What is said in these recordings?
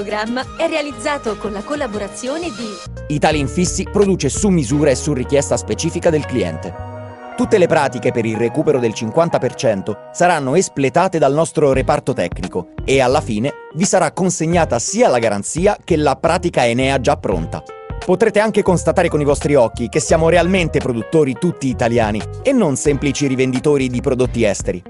programma è realizzato con la collaborazione di Italinfissi, produce su misura e su richiesta specifica del cliente. Tutte le pratiche per il recupero del 50% saranno espletate dal nostro reparto tecnico e alla fine vi sarà consegnata sia la garanzia che la pratica ENEA già pronta. Potrete anche constatare con i vostri occhi che siamo realmente produttori tutti italiani e non semplici rivenditori di prodotti esteri.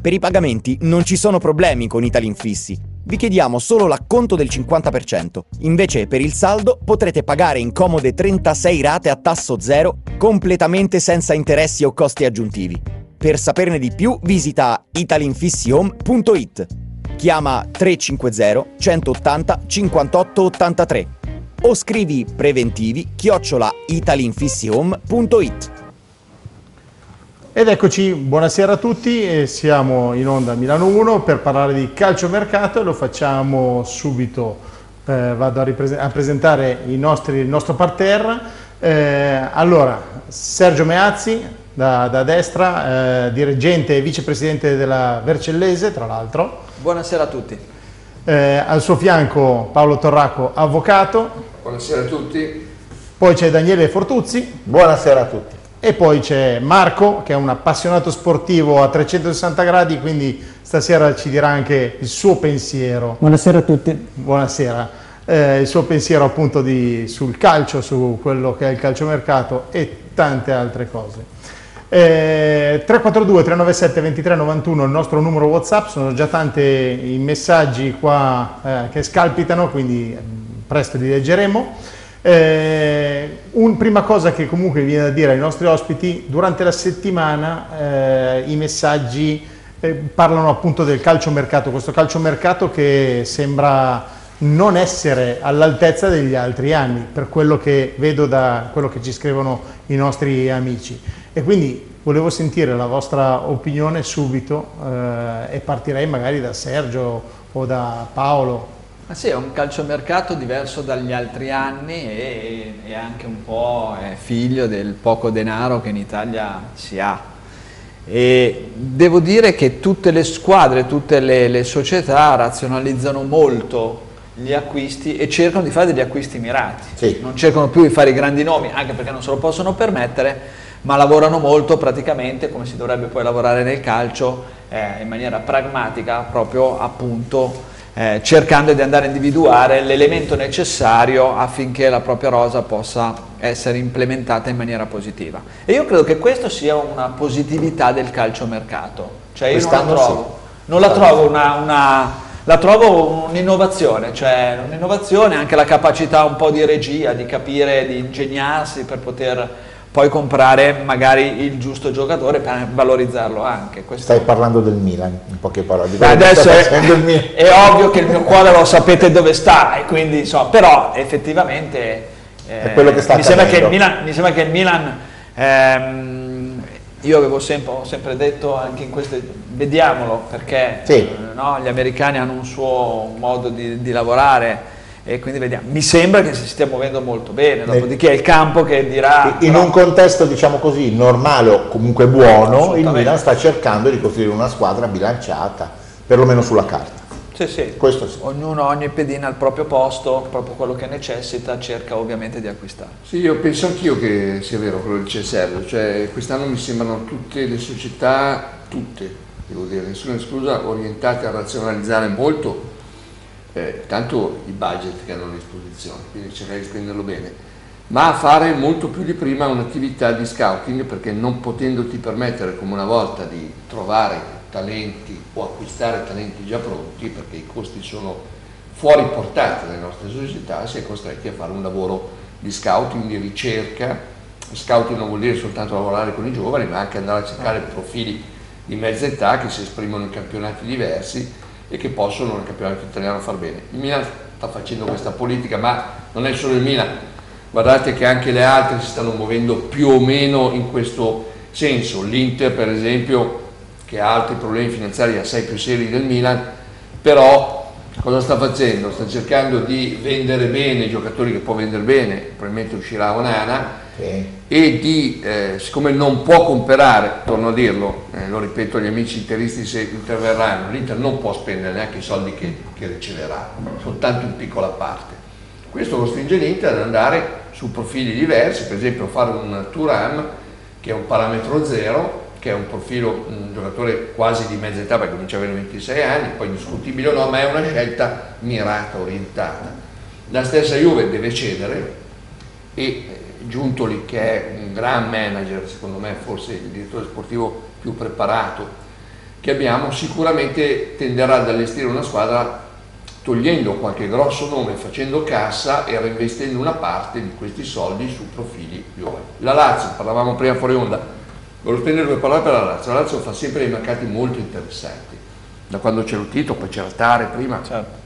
Per i pagamenti non ci sono problemi con Italinfissi, vi chiediamo solo l'acconto del 50%, invece per il saldo potrete pagare in comode 36 rate a tasso zero completamente senza interessi o costi aggiuntivi. Per saperne di più visita italinfissihome.it, chiama 350 180 58 83 o scrivi preventivi@italinfissihome.it. Ed eccoci, buonasera a tutti, siamo in onda Milano 1 per parlare di calciomercato e lo facciamo subito. Vado a presentare il nostro parterre. Allora, Sergio Meazzi da destra, dirigente e vicepresidente della Vercellese, tra l'altro. Buonasera a tutti. Al suo fianco Paolo Torraco, avvocato. Buonasera a tutti. Poi c'è Daniele Fortuzzi. Buonasera a tutti. E poi c'è Marco, che è un appassionato sportivo a 360 gradi, quindi stasera ci dirà anche il suo pensiero. Buonasera a tutti. Buonasera. Il suo pensiero appunto sul calcio, su quello che è il calciomercato e tante altre cose. 342 397 23 91 il nostro numero WhatsApp, sono già tanti i messaggi qua che scalpitano, quindi presto li leggeremo. Prima cosa che comunque viene da dire ai nostri ospiti: durante la settimana i messaggi parlano appunto del calciomercato, questo calciomercato che sembra non essere all'altezza degli altri anni, per quello che vedo da quello che ci scrivono i nostri amici, e quindi volevo sentire la vostra opinione subito, e partirei magari da Sergio o da Paolo. Ma sì, è un calciomercato diverso dagli altri anni e è anche un po' figlio del poco denaro che in Italia si ha. E devo dire che tutte le squadre, tutte le società razionalizzano molto gli acquisti e cercano di fare degli acquisti mirati. Sì. Non cercano più di fare i grandi nomi, anche perché non se lo possono permettere, ma lavorano molto praticamente come si dovrebbe poi lavorare nel calcio, in maniera pragmatica, proprio appunto cercando di andare a individuare l'elemento necessario affinché la propria rosa possa essere implementata in maniera positiva. E io credo che questo sia una positività del calciomercato, cioè io la trovo un'innovazione, cioè un'innovazione, anche la capacità un po' di regia, di capire, di ingegnarsi per poter poi comprare magari il giusto giocatore per valorizzarlo anche. Questo. Stai parlando del Milan, in poche parole. Adesso è ovvio che il mio cuore lo sapete dove sta, e quindi, insomma, però effettivamente è quello che sta accadendo. Mi sembra che il Milan io avevo sempre detto anche in queste, vediamolo, perché sì. No, gli americani hanno un suo modo di lavorare, e quindi vediamo, mi sembra che si stia muovendo molto bene, dopodiché è il campo che dirà in un contesto, diciamo così, normale o comunque buono. Il Milan sta cercando di costruire una squadra bilanciata, perlomeno sulla carta. Sì, sì. Questo sì. Ogni pedina al proprio posto, proprio quello che necessita, cerca ovviamente di acquistare. Sì, io penso anch'io che sia vero quello che dice Sergio, cioè quest'anno mi sembrano tutte le società, tutte, devo dire, nessuna esclusa, orientate a razionalizzare molto tanto i budget che hanno a disposizione, quindi cercare di spenderlo bene, ma a fare molto più di prima un'attività di scouting, perché non potendoti permettere come una volta di trovare talenti o acquistare talenti già pronti, perché i costi sono fuori portata delle nostre società, si è costretti a fare un lavoro di scouting, di ricerca. Scouting non vuol dire soltanto lavorare con i giovani, ma anche andare a cercare profili di mezza età che si esprimono in campionati diversi e che possono nel campionato italiano far bene. Il Milan sta facendo questa politica, ma non è solo il Milan, guardate che anche le altre si stanno muovendo più o meno in questo senso. L'Inter, per esempio, che ha altri problemi finanziari assai più seri del Milan, però Cosa sta facendo? Sta cercando di vendere bene i giocatori che può vendere bene, probabilmente uscirà Onana, okay. E di, siccome non può comprare, torno a dirlo, lo ripeto agli amici interisti se interverranno, l'Inter non può spendere neanche i soldi che riceverà, soltanto in piccola parte. Questo costringe l'Inter ad andare su profili diversi, per esempio fare un Thuram che è un parametro zero, che è un profilo, un giocatore quasi di mezza età perché comincia a avere 26 anni, poi discutibile o no, ma è una scelta mirata, orientata. La stessa Juve deve cedere e Giuntoli, che è un gran manager, secondo me forse il direttore sportivo più preparato che abbiamo, sicuramente tenderà ad allestire una squadra togliendo qualche grosso nome, facendo cassa e reinvestendo una parte di questi soldi su profili giovani. La Lazio, parlavamo prima fuori onda, volevo spendere due parole per la Lazio. La Lazio fa sempre dei mercati molto interessanti, da quando c'è Lotito, poi c'era Tare prima. Certo.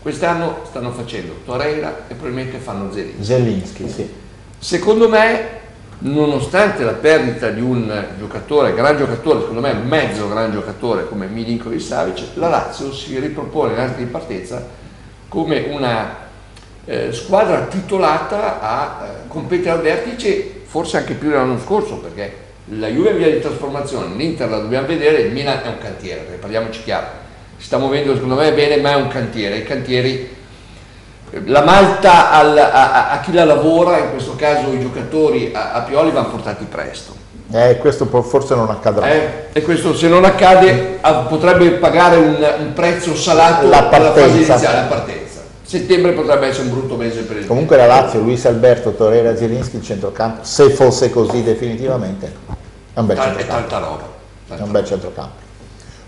Quest'anno stanno facendo Torreira e probabilmente fanno Zieliński. Zieliński, sì. Secondo me, nonostante la perdita di un giocatore, gran giocatore, secondo me mezzo gran giocatore come Milinković-Savić, la Lazio si ripropone in arte di partenza come una squadra titolata a competere al vertice, forse anche più dell'anno scorso, perché la Juve è in via di trasformazione, l'Inter la dobbiamo vedere, il Milan è un cantiere, perché parliamoci chiaro, si sta muovendo secondo me bene, ma è un cantiere, i cantieri, la malta a chi la lavora, in questo caso i giocatori a Pioli, vanno portati presto. Questo forse non accadrà. E questo se non accade potrebbe pagare un prezzo salato alla fase iniziale, la partenza. Settembre potrebbe essere un brutto mese per il comunque la Lazio, Luis Alberto, Torreira, Zieliński, il centrocampo, se fosse così definitivamente, è un bel centrocampo. Tanta roba. È un bel centrocampo.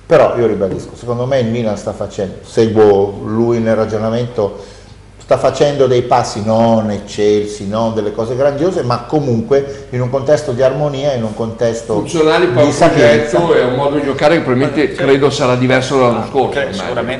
Però io ribadisco, secondo me il Milan sta facendo, seguo lui nel ragionamento, sta facendo dei passi non eccelsi, non delle cose grandiose, ma comunque in un contesto di armonia, in un contesto funzionale, poi di sapienza. È un modo di giocare che probabilmente credo sarà diverso dall'anno scorso.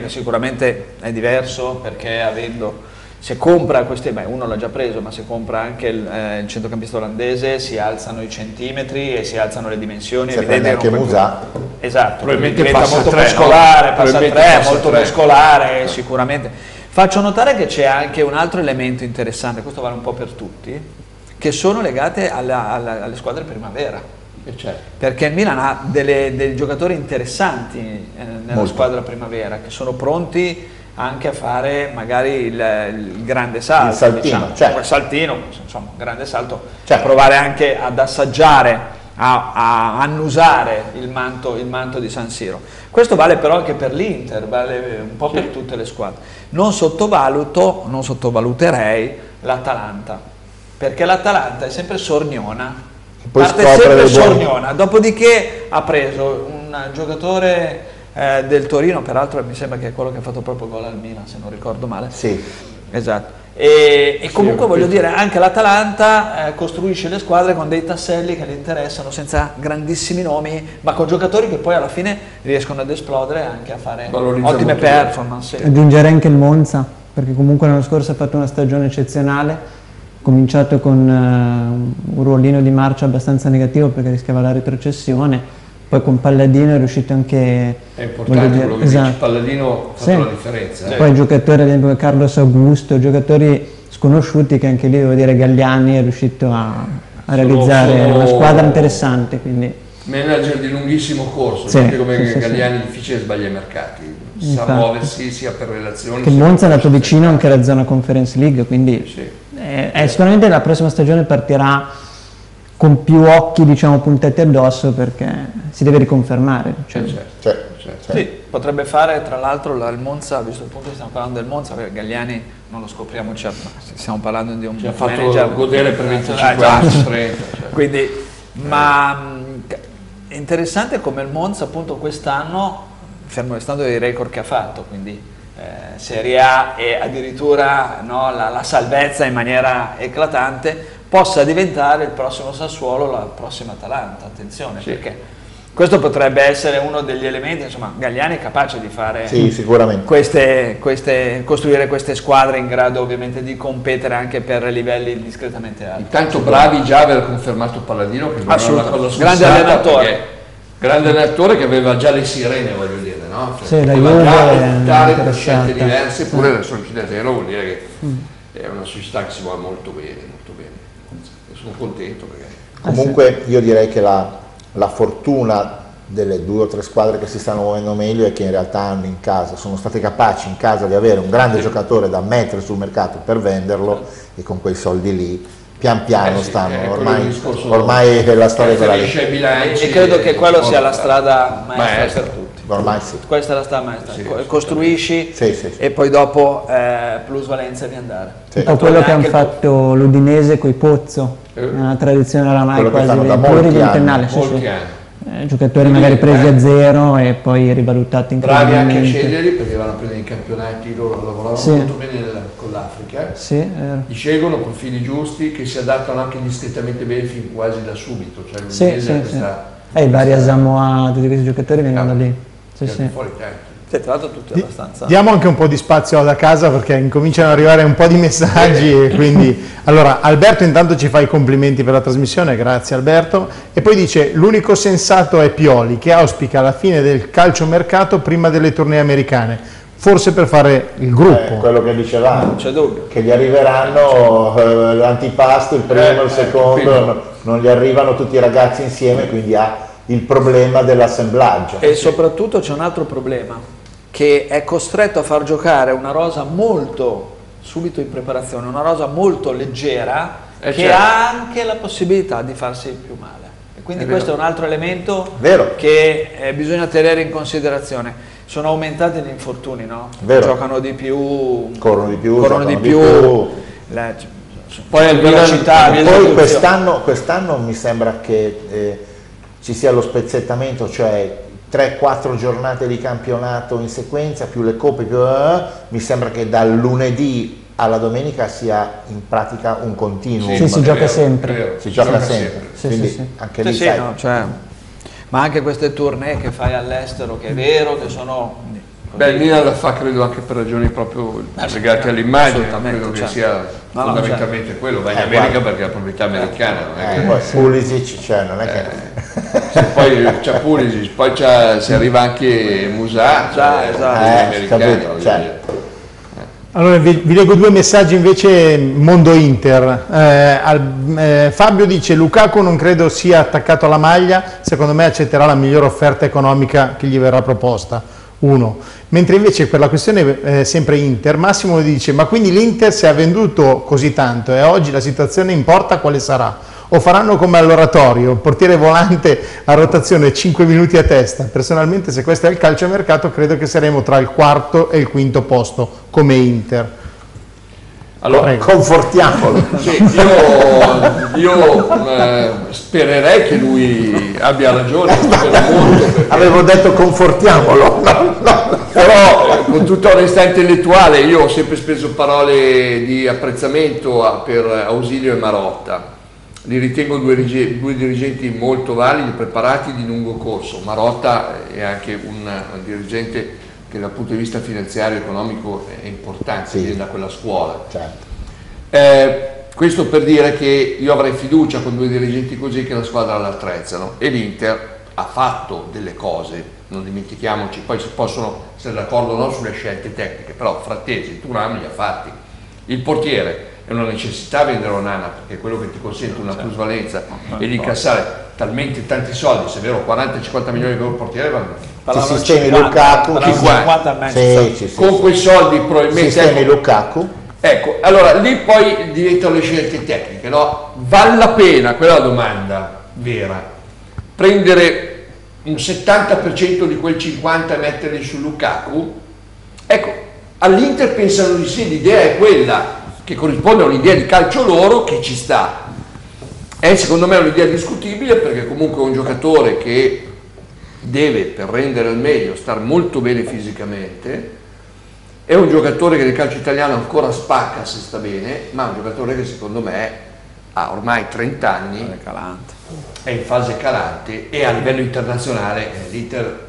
Sicuramente è diverso, perché avendo, se compra questi, beh, uno l'ha già preso, ma se compra anche il centrocampista olandese si alzano i centimetri e si alzano le dimensioni. Se prende anche Musah. Esatto, probabilmente diventa molto muscolare, passa tre, molto muscolare, sicuramente. Faccio notare che c'è anche un altro elemento interessante, questo vale un po' per tutti, che sono legate alle squadre primavera. Certo. Perché il Milan ha dei giocatori interessanti nella squadra primavera, che sono pronti anche a fare magari il grande salto. Il saltino, diciamo, certo. Il saltino, insomma, un grande salto, certo. Provare anche ad assaggiare, a annusare il manto di San Siro. Questo vale però anche per l'Inter, vale un po' per tutte le squadre. Non sottovaluterei l'Atalanta, perché l'Atalanta è sempre sorniona, dopodiché ha preso un giocatore del Torino, peraltro mi sembra che è quello che ha fatto proprio gol al Milan, se non ricordo male. Sì, esatto. E comunque voglio dire, anche l'Atalanta costruisce le squadre con dei tasselli che le interessano, senza grandissimi nomi, ma con giocatori che poi alla fine riescono ad esplodere e anche a fare ottime performance. Aggiungere anche il Monza, perché comunque l'anno scorso ha fatto una stagione eccezionale, ha cominciato con un ruolino di marcia abbastanza negativo perché rischiava la retrocessione. Poi con Palladino è riuscito anche... È importante dire, quello che esatto. Dice, Palladino ha fatto la differenza. Poi giocatori, ad esempio Carlos Augusto, giocatori sconosciuti che anche lì, devo dire, Galliani è riuscito a realizzare una squadra interessante. Quindi. Manager di lunghissimo corso, come Galliani è difficile sbagliare i mercati, sa muoversi sia per relazioni... Che Monza è andato vicino anche alla zona Conference League, quindi sicuramente la prossima stagione partirà... con più occhi, diciamo, puntati addosso, perché si deve riconfermare. Certo. Sì, potrebbe fare tra l'altro il Monza, visto il punto che stiamo parlando del Monza, perché Galliani non lo scopriamo, stiamo parlando di un manager, fatto godere per 25 anni, 30. Quindi, ma è interessante come il Monza appunto quest'anno, fermo restando i record che ha fatto, quindi Serie A e addirittura la salvezza in maniera eclatante, possa diventare il prossimo Sassuolo, la prossima Atalanta, attenzione, perché questo potrebbe essere uno degli elementi, insomma Galliani è capace di fare sicuramente costruire queste squadre in grado ovviamente di competere anche per livelli discretamente alti. Intanto bravi già aver confermato Palladino, che non è una cosa grande allenatore. grande allenatore che aveva già le sirene, voglio dire, no? Cioè, sì, la Juve per scelte diverse, pure la società Terra, vuol dire che è una società che si muove molto bene, molto bene. E sono contento perché... Comunque io direi che la fortuna delle due o tre squadre che si stanno muovendo meglio è che in realtà hanno in casa, sono state capaci in casa di avere un grande giocatore da mettere sul mercato per venderlo, e con quei soldi lì pian piano stanno, ormai è la storia della Lega, e credo che quello sia la strada maestra per tutti. Ormai sì. Questa è la strada maestra, sì, costruisci sì. E poi dopo plusvalenza di andare. Sì. Quello che hanno fatto l'Udinese coi Pozzo, una tradizione oramai quasi ventennale, giocatori magari presi a zero e poi rivalutati in campionato. Bravi anche a sceglierli perché vanno a prendere i campionati, loro lavoravano molto bene con l'Africa, li scelgono con fini giusti che si adattano anche discretamente bene fin quasi da subito. Cioè i vari Asamoah, tutti questi giocatori vengono lì. Fuori tanto. Tra l'altro tutti abbastanza. Diamo anche un po' di spazio alla casa perché incominciano ad arrivare un po' di messaggi e quindi... Allora, Alberto intanto ci fa i complimenti per la trasmissione, grazie Alberto, e poi dice: l'unico sensato è Pioli che auspica la fine del calciomercato prima delle tournée americane, forse per fare il gruppo. Quello che dicevamo, non c'è dubbio, che gli arriveranno l'antipasto, il primo, il secondo, non gli arrivano tutti i ragazzi insieme, quindi ha il problema dell'assemblaggio. E soprattutto c'è un altro problema, che è costretto a far giocare una rosa molto subito in preparazione, una rosa molto leggera, che ha anche la possibilità di farsi più male. E quindi questo è un altro elemento che bisogna tenere in considerazione. Sono aumentati gli infortuni, no? Giocano di più, corrono di più, poi quest'anno mi sembra che ci sia lo spezzettamento, cioè 3-4 giornate di campionato in sequenza, più le coppe, più... mi sembra che dal lunedì alla domenica sia in pratica un continuo. Sì, si gioca sempre. Si gioca sempre. Anche lì sai... no, cioè, ma anche queste tournée che fai all'estero, che è vero, che sono... Beh, Nina la fa credo anche per ragioni proprio legate all'immagine, credo che sia fondamentalmente quello. Vai in America perché è la proprietà americana. Poi Pulisic, cioè non è che... Poi c'è Pulisic, poi si arriva anche Musah, americano. Allora vi leggo due messaggi invece Mondo Inter. Fabio dice: Lukaku non credo sia attaccato alla maglia, secondo me accetterà la migliore offerta economica che gli verrà proposta. Uno. Mentre invece per la questione sempre Inter, Massimo dice: ma quindi l'Inter, se ha venduto così tanto e oggi la situazione in porta quale sarà? O faranno come all'oratorio, portiere volante a rotazione 5 minuti a testa? Personalmente, se questo è il calciomercato, credo che saremo tra il quarto e il quinto posto come Inter. Allora, confortiamolo. Io spererei che lui abbia ragione. Avevo detto confortiamolo, però con tutta onestà intellettuale io ho sempre speso parole di apprezzamento per Ausilio e Marotta. Li ritengo due dirigenti molto validi, preparati, di lungo corso. Marotta è anche un dirigente che dal punto di vista finanziario e economico è importante, viene da quella scuola. Certo. Questo per dire che io avrei fiducia con due dirigenti così che la squadra l'attrezzano, e l'Inter ha fatto delle cose, non dimentichiamoci, poi si possono essere d'accordo o no sulle scelte tecniche, però Frattesi, Thuram li ha fatti. Il portiere... è una necessità vendere Onana perché è quello che ti consente una plusvalenza e di incassare talmente tanti soldi, se è vero 40-50 milioni di euro portiere vanno. Sistemi Lukaku 50, con quei soldi probabilmente sistemi Lukaku. Ecco, allora lì poi diventano le scelte tecniche, no? Vale la pena, quella è la domanda vera, prendere un 70% di quel 50 e metterli su Lukaku? Ecco, all'Inter pensano di sì, l'idea è quella che corrisponde a un'idea di calcio loro che ci sta. È secondo me un'idea discutibile perché comunque è un giocatore che deve, per rendere al meglio, star molto bene fisicamente, è un giocatore che nel calcio italiano ancora spacca se sta bene, ma è un giocatore che secondo me ha ormai 30 anni, è in fase calante, e a livello internazionale l'Inter,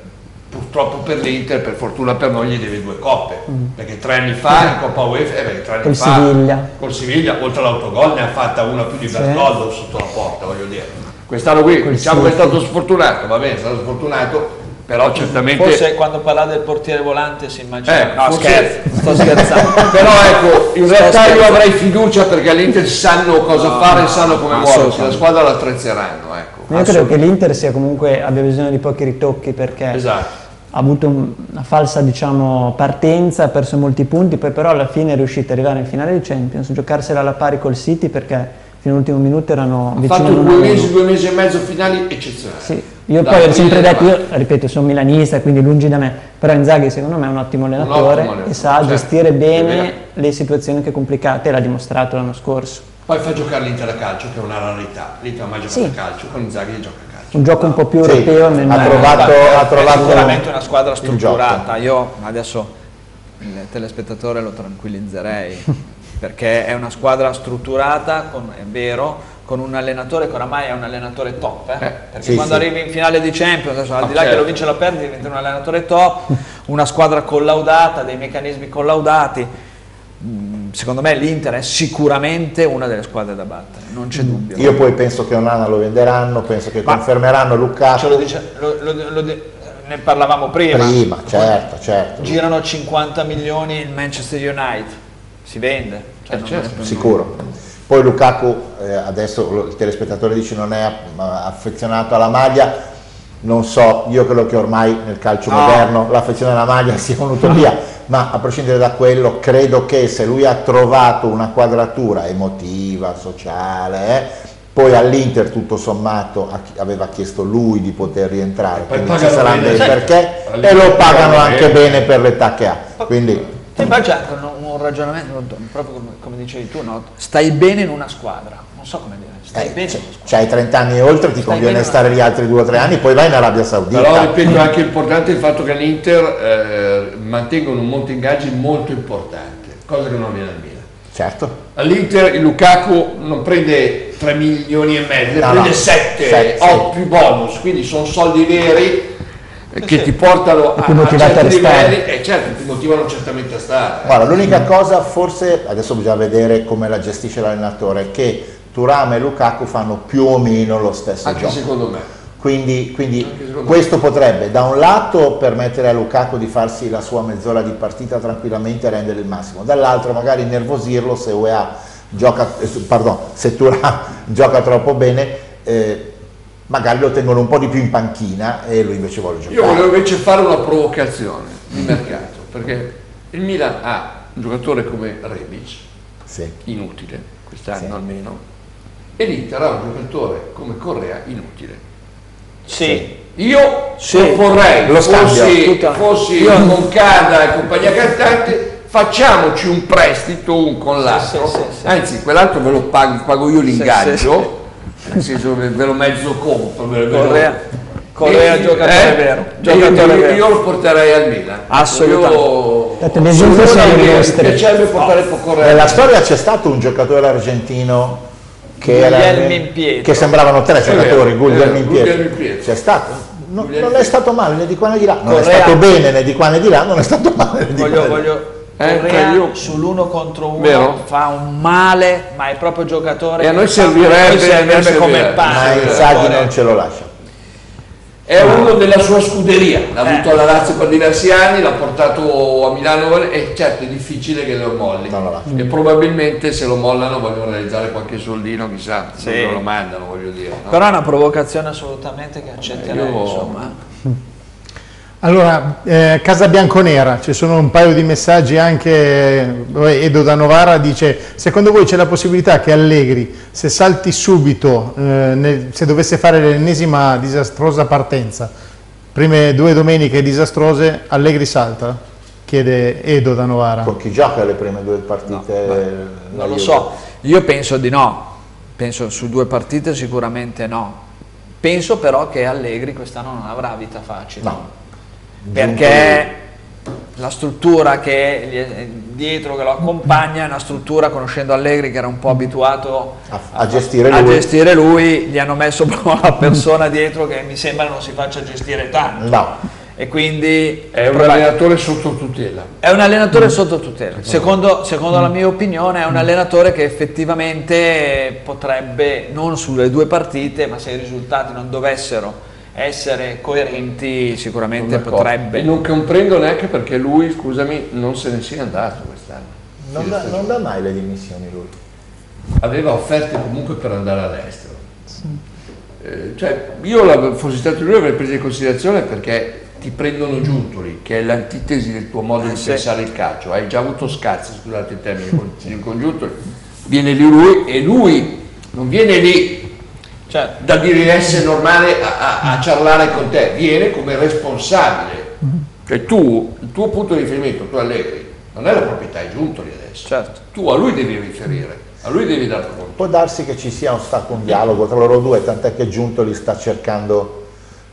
purtroppo per l'Inter, per fortuna per noi, gli deve due coppe, perché 3 anni fa in Coppa UEFA, col Siviglia, oltre all'autogol ne ha fatta una più di Bertoldo sotto la porta, voglio dire, quest'anno qui diciamo che è stato sfortunato, va bene, è stato sfortunato, però certamente forse quando parlava del portiere volante si immagina no, sto scherzando però ecco, in realtà io avrei fiducia perché all'Inter sanno cosa fare, sanno come muoversi, la squadra la attrezzeranno, ecco. Io credo che l'Inter sia comunque abbia bisogno di pochi ritocchi perché esatto. Ha avuto una falsa, diciamo, partenza, ha perso molti punti, poi però alla fine è riuscita ad arrivare in finale di Champions, giocarsela alla pari col City perché fino all'ultimo minuto erano vicini. Ha fatto due mesi e mezzo finali eccezionali. Sì, io poi ho sempre detto, io ripeto sono milanista quindi lungi da me, però Inzaghi secondo me è un ottimo allenatore, e sa gestire bene le situazioni anche complicate, l'ha dimostrato l'anno scorso. Poi fa giocare l'Inter a calcio che è una rarità, l'Inter ha mai giocato a calcio, con Inzaghi gioca a calcio. Un gioco un po' più europeo, ha trovato sicuramente una squadra strutturata. Io adesso il telespettatore lo tranquillizzerei perché è una squadra strutturata, è vero, con un allenatore che oramai è un allenatore top perché quando arrivi in finale di Champions adesso, al di là che lo vince o lo perdi diventa un allenatore top, una squadra collaudata, dei meccanismi collaudati. Secondo me l'Inter è sicuramente una delle squadre da battere, non c'è dubbio. Io poi penso che Onana lo venderanno, penso che confermeranno Lukaku. Ne parlavamo prima. Certo. Girano 50 milioni il Manchester United, si vende. Cioè certo. Sicuro. Poi Lukaku, adesso il telespettatore dice non è affezionato alla maglia, non so, io credo che ormai nel calcio moderno l'affezione alla maglia sia un'utopia. Ma a prescindere da quello, credo che se lui ha trovato una quadratura emotiva, sociale, poi all'Inter tutto sommato aveva chiesto lui di poter rientrare, quindi ci saranno dei perché e lo pagano anche bene per l'età che ha. Quindi c'è un ragionamento proprio come dicevi tu, no? Stai bene in una squadra, non so come dire, stai bene. C'hai 30 anni e oltre, ti conviene stare lì altri 2 o 3 anni, poi vai in Arabia Saudita. Però ripeto, è anche importante il fatto che l'Inter mantengono un monte ingaggi molto importante, cosa che non viene al Milan. Certo. All'Inter il Lukaku non prende 3 milioni e mezzo, prende 7 o più bonus, quindi sono soldi veri che ti portano a certi livelli e certo ti motivano certamente a stare. Guarda, l'unica cosa forse, adesso bisogna vedere come la gestisce l'allenatore, che Thuram e Lukaku fanno più o meno lo stesso gioco. Secondo me. Quindi questo potrebbe da un lato permettere a Lukaku di farsi la sua mezz'ora di partita tranquillamente e rendere il massimo, dall'altro magari innervosirlo se Thuram gioca troppo bene, magari lo tengono un po' di più in panchina e lui invece vuole giocare. Io volevo invece fare una provocazione di mercato, perché il Milan ha un giocatore come Rebic, inutile quest'anno almeno, e l'Inter ha un giocatore come Correa inutile. Io vorrei lo scambio, fossi Moncada e compagnia cantante, facciamoci un prestito un con l'altro, anzi quell'altro ve lo pago io l'ingaggio, nel senso ve lo mezzo compro. Correa giocatore vero. Io lo porterei al Milan. Assolutamente. Nella storia c'è stato un giocatore argentino che sembravano 3 giocatori, Guglielmo in piedi. C'è stato. Non è stato male né di qua né di là. Non è stato bene né di qua né di là, non è stato male né di qua né di là. Correa sull'1 contro 1 fa un male, ma è proprio giocatore e a noi servirebbe come pane, ma Inzaghi non ce lo lascia, è uno della sua scuderia, l'ha avuto alla Lazio per diversi anni, l'ha portato a Milano e certo è difficile che lo molli e probabilmente se lo mollano vogliono realizzare qualche soldino, chissà se lo mandano, voglio dire, no? Però è una provocazione assolutamente che accetterei insomma. Allora, Casa Bianconera, ci sono un paio di messaggi anche, Edo da Novara dice, secondo voi c'è la possibilità che Allegri, se salti subito, se dovesse fare l'ennesima disastrosa partenza, prime 2 domeniche disastrose, Allegri salta? Chiede Edo da Novara. Con chi gioca le prime 2 partite? Non lo so, io penso di no, penso su 2 partite sicuramente no, penso però che Allegri quest'anno non avrà vita facile. No. Perché la struttura che è dietro, che lo accompagna, è una struttura, conoscendo Allegri che era un po' abituato a gestire lui, gli hanno messo proprio una persona dietro che mi sembra non si faccia gestire tanto. No. e quindi è un allenatore sotto tutela. È un allenatore sotto tutela, secondo la mia opinione è un allenatore che effettivamente potrebbe, non sulle due partite, ma se i risultati non dovessero essere coerenti sicuramente potrebbe. E non comprendo neanche perché lui, scusami, non se ne sia andato quest'anno. Non dà mai le dimissioni lui. Aveva offerte comunque per andare all'estero. Sì. Cioè, io fossi stato lui avrei preso in considerazione, perché ti prendono Giuntoli, che è l'antitesi del tuo modo di pensare il calcio. Hai già avuto Scazzi, scusate il termine, con Giuntoli. Viene lì lui e lui non viene lì da dire essere normale a ciarlare con te, viene come responsabile. Cioè tu, il tuo punto di riferimento, tu Allegri, non è la proprietà di Giuntoli adesso. Certo. Tu a lui devi riferire, a lui devi dare conto. Può darsi che ci sia stato un dialogo tra loro due, tant'è che Giuntoli sta cercando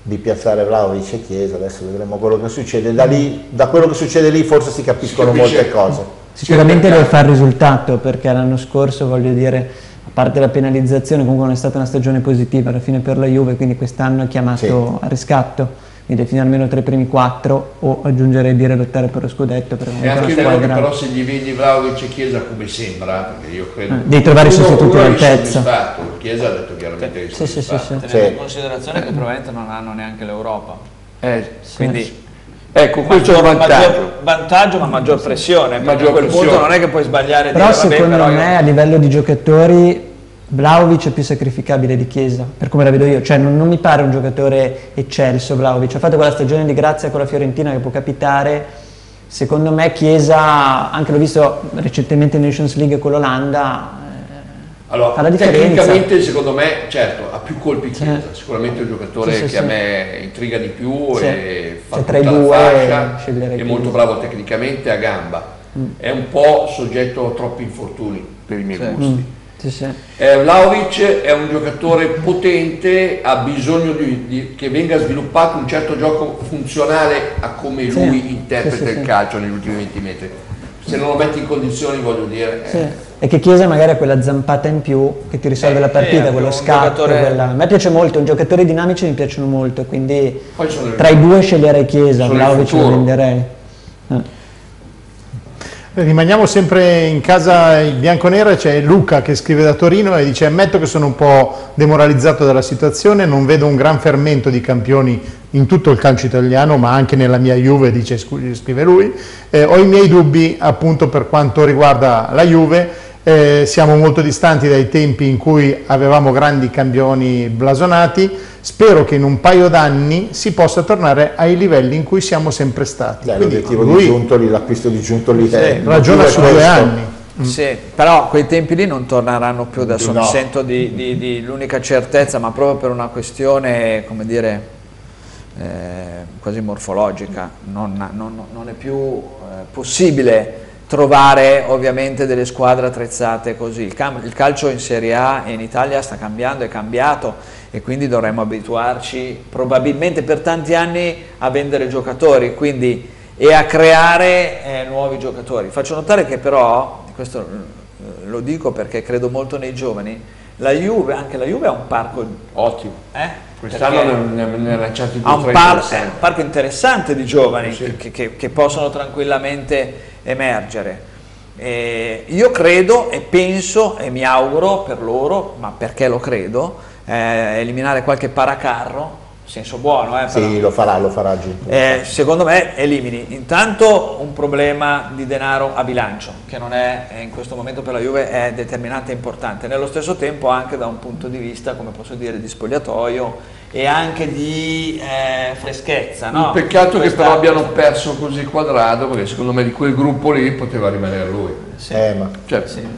di piazzare Vlahović e Chiesa, adesso vedremo quello che succede. Da lì, da quello che succede lì forse si capiscono molte cose. Sicuramente deve fare risultato, perché l'anno scorso, voglio dire, a parte la penalizzazione, comunque non è stata una stagione positiva alla fine per la Juve, quindi quest'anno è chiamato a riscatto. Quindi definire almeno tra i primi quattro, o aggiungerei dire lottare per lo scudetto. Per è anche vero che però se gli vendi Vlahović e Chiesa come sembra, perché io credo devi trovare sostituti all'altezza. Chiesa ha detto chiaramente che tenendo in considerazione che probabilmente non hanno neanche l'Europa, quindi ecco, questo è un vantaggio, ma maggior pressione, maggior a quel punto non è che puoi sbagliare. Però dire, secondo me a livello di giocatori Vlahović è più sacrificabile di Chiesa, per come la vedo io, cioè non mi pare un giocatore eccelso Vlahović, ha fatto quella stagione di grazia con la Fiorentina che può capitare. Secondo me Chiesa, anche l'ho visto recentemente in Nations League con l'Olanda, allora, fa la differenza. Tecnicamente secondo me, certo, ha più colpi Chiesa, sicuramente è un giocatore che a me intriga di più, e fa tutta la fascia, è molto bravo tecnicamente a gamba, è un po' soggetto a troppi infortuni per i miei gusti. Vlahović è un giocatore potente, ha bisogno che venga sviluppato un certo gioco funzionale a come lui interpreta il calcio negli ultimi 20 metri. Se non lo metti in condizioni, voglio dire... E che Chiesa magari ha quella zampata in più che ti risolve la partita, quello scatto. A me piace molto, i giocatori dinamici mi piacciono molto, quindi tra i due sceglierei Chiesa, Vlahović lo venderei. Rimaniamo sempre in casa in bianconera, c'è Luca che scrive da Torino e dice: ammetto che sono un po' demoralizzato dalla situazione, non vedo un gran fermento di campioni in tutto il calcio italiano, ma anche nella mia Juve, dice, scrive lui. Ho i miei dubbi appunto per quanto riguarda la Juve, siamo molto distanti dai tempi in cui avevamo grandi campioni blasonati. Spero che in un paio d'anni si possa tornare ai livelli in cui siamo sempre stati. L'obiettivo di Giuntoli, l'acquisto di Giuntoli ragiona su 2 anni. Sì, però quei tempi lì non torneranno più adesso, mi sento di l'unica certezza, ma proprio per una questione, come dire, quasi morfologica, non è più possibile trovare ovviamente delle squadre attrezzate così. Il calcio in Serie A e in Italia sta cambiando, è cambiato, e quindi dovremmo abituarci probabilmente per tanti anni a vendere giocatori, quindi, e a creare nuovi giocatori. Faccio notare che però, questo lo dico perché credo molto nei giovani, la Juve, anche la Juve ha un parco ottimo. Quest'anno ne ha lanciati due, ha un parco interessante di giovani che possono tranquillamente emergere. Io credo e penso e mi auguro per loro, ma perché lo credo, eliminare qualche paracarro, senso buono, sì, lo farà Giuntoli. Secondo me elimini intanto un problema di denaro a bilancio che non è in questo momento per la Juve è determinante e importante, nello stesso tempo anche da un punto di vista, come posso dire, di spogliatoio e anche di freschezza, no? Un peccato che però abbiano perso così Quadrado, perché secondo me di quel gruppo lì poteva rimanere lui. Tra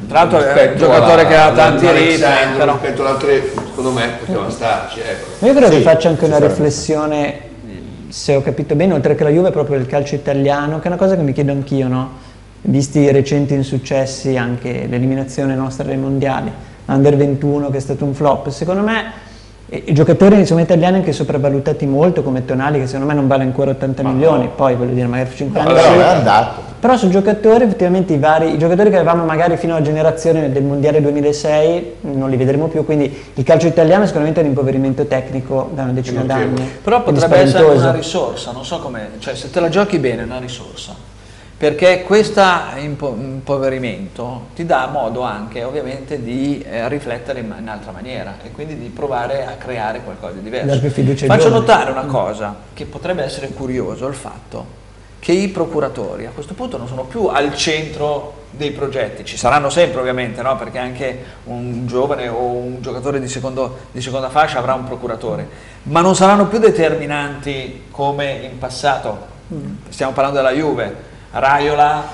l'altro è un giocatore che ha tanti riti, però rispetto all'altro secondo me poteva starci, ecco. Io credo che faccia anche una riflessione, se ho capito bene, oltre che la Juve, proprio il calcio italiano, che è una cosa che mi chiedo anch'io, no? Visti i recenti insuccessi, anche l'eliminazione nostra dei mondiali, l'Under 21 che è stato un flop, secondo me i giocatori insomma italiani anche sopravvalutati molto, come Tonali, che secondo me non vale ancora 80 milioni, poi voglio dire magari 50 milioni, però su giocatori effettivamente i giocatori che avevamo magari fino alla generazione del mondiale 2006 non li vedremo più, quindi il calcio italiano è sicuramente un impoverimento tecnico da una decina d'anni, però potrebbe essere una risorsa, non so come, cioè se te la giochi bene è una risorsa, perché questo impoverimento ti dà modo anche ovviamente di riflettere in un'altra maniera e quindi di provare a creare qualcosa di diverso. Faccio notare una cosa che potrebbe essere curioso, il fatto che i procuratori a questo punto non sono più al centro dei progetti, ci saranno sempre ovviamente, no? Perché anche un giovane o un giocatore di seconda fascia avrà un procuratore, ma non saranno più determinanti come in passato, stiamo parlando della Juve, Raiola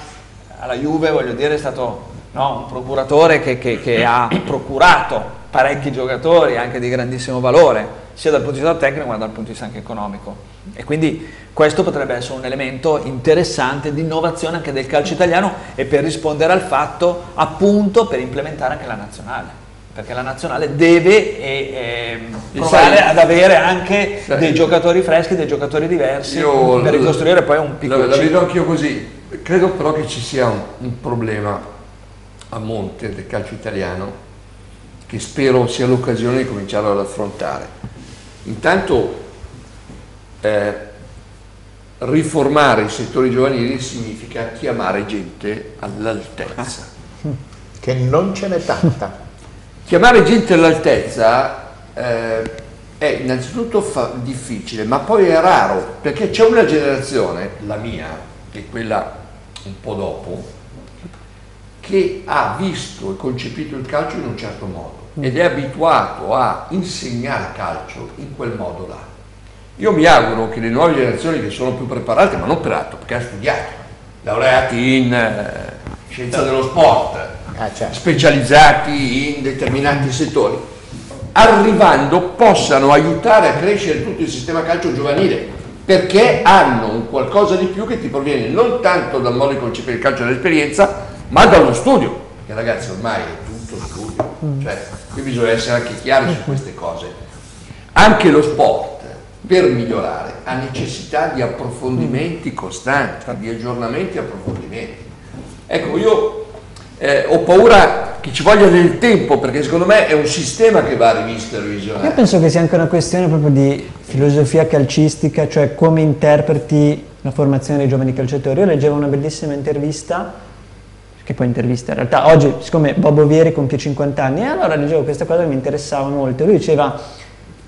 alla Juve voglio dire è stato un procuratore che ha procurato parecchi giocatori anche di grandissimo valore, sia dal punto di vista tecnico ma dal punto di vista anche economico, e quindi questo potrebbe essere un elemento interessante di innovazione anche del calcio italiano e per rispondere al fatto appunto per implementare anche la nazionale, perché la nazionale deve provare ad avere anche dei giocatori freschi, dei giocatori diversi per ricostruire poi un piccolo ciclo. La vedo anch'io così, credo però che ci sia un problema a monte del calcio italiano che spero sia l'occasione di cominciare ad affrontare. Intanto riformare i settori giovanili significa chiamare gente all'altezza. Che non ce n'è tanta. Chiamare gente all'altezza è innanzitutto difficile, ma poi è raro, perché c'è una generazione, la mia, che è quella un po' dopo, che ha visto e concepito il calcio in un certo modo ed è abituato a insegnare calcio in quel modo là. Io mi auguro che le nuove generazioni che sono più preparate, ma non per altro, perché hanno studiato, laureati in scienza dello sport, specializzati in determinati settori, arrivando possano aiutare a crescere tutto il sistema calcio giovanile, perché hanno un qualcosa di più che ti proviene non tanto dal modo di concepire il calcio dell'esperienza, ma dallo studio, che ragazzi ormai è tutto studio. Cioè, qui bisogna essere anche chiari su queste cose. Anche lo sport, per migliorare, ha necessità di approfondimenti costanti, di aggiornamenti e approfondimenti. Ecco, io ho paura che ci voglia del tempo, perché secondo me è un sistema che va rivisto e revisionato. Io penso che sia anche una questione proprio di filosofia calcistica, cioè come interpreti la formazione dei giovani calciatori. Io leggevo una bellissima intervista, che poi intervista in realtà oggi, siccome Bob Vieri compie 50 anni, allora leggevo questa cosa che mi interessava molto. Lui diceva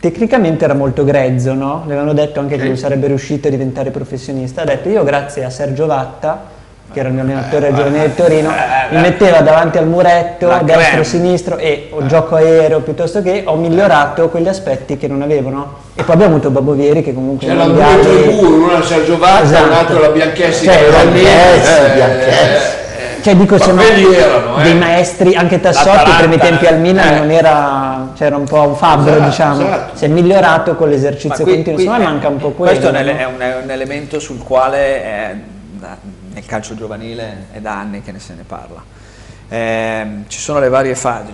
tecnicamente era molto grezzo, no? Le avevano detto anche che non sarebbe riuscito a diventare professionista. Ha detto io grazie a Sergio Vatta, che era il mio allenatore giovanile di Torino, mi metteva davanti al muretto, destro, sinistro, e o gioco aereo piuttosto che ho migliorato quegli aspetti che non avevano. E poi abbiamo avuto Babbo Vieri che comunque... C'era un puro, uno Sergio Vatta, un altro la Bianchessi, cioè dico, se no, dei maestri, anche Tassotti i primi tempi al Milan non era, c'era un po' un fabbro, diciamo, si è migliorato con l'esercizio continuo, insomma manca un po' quello. Questo è un elemento sul quale nel calcio giovanile è da anni che se ne parla, ci sono le varie fasi,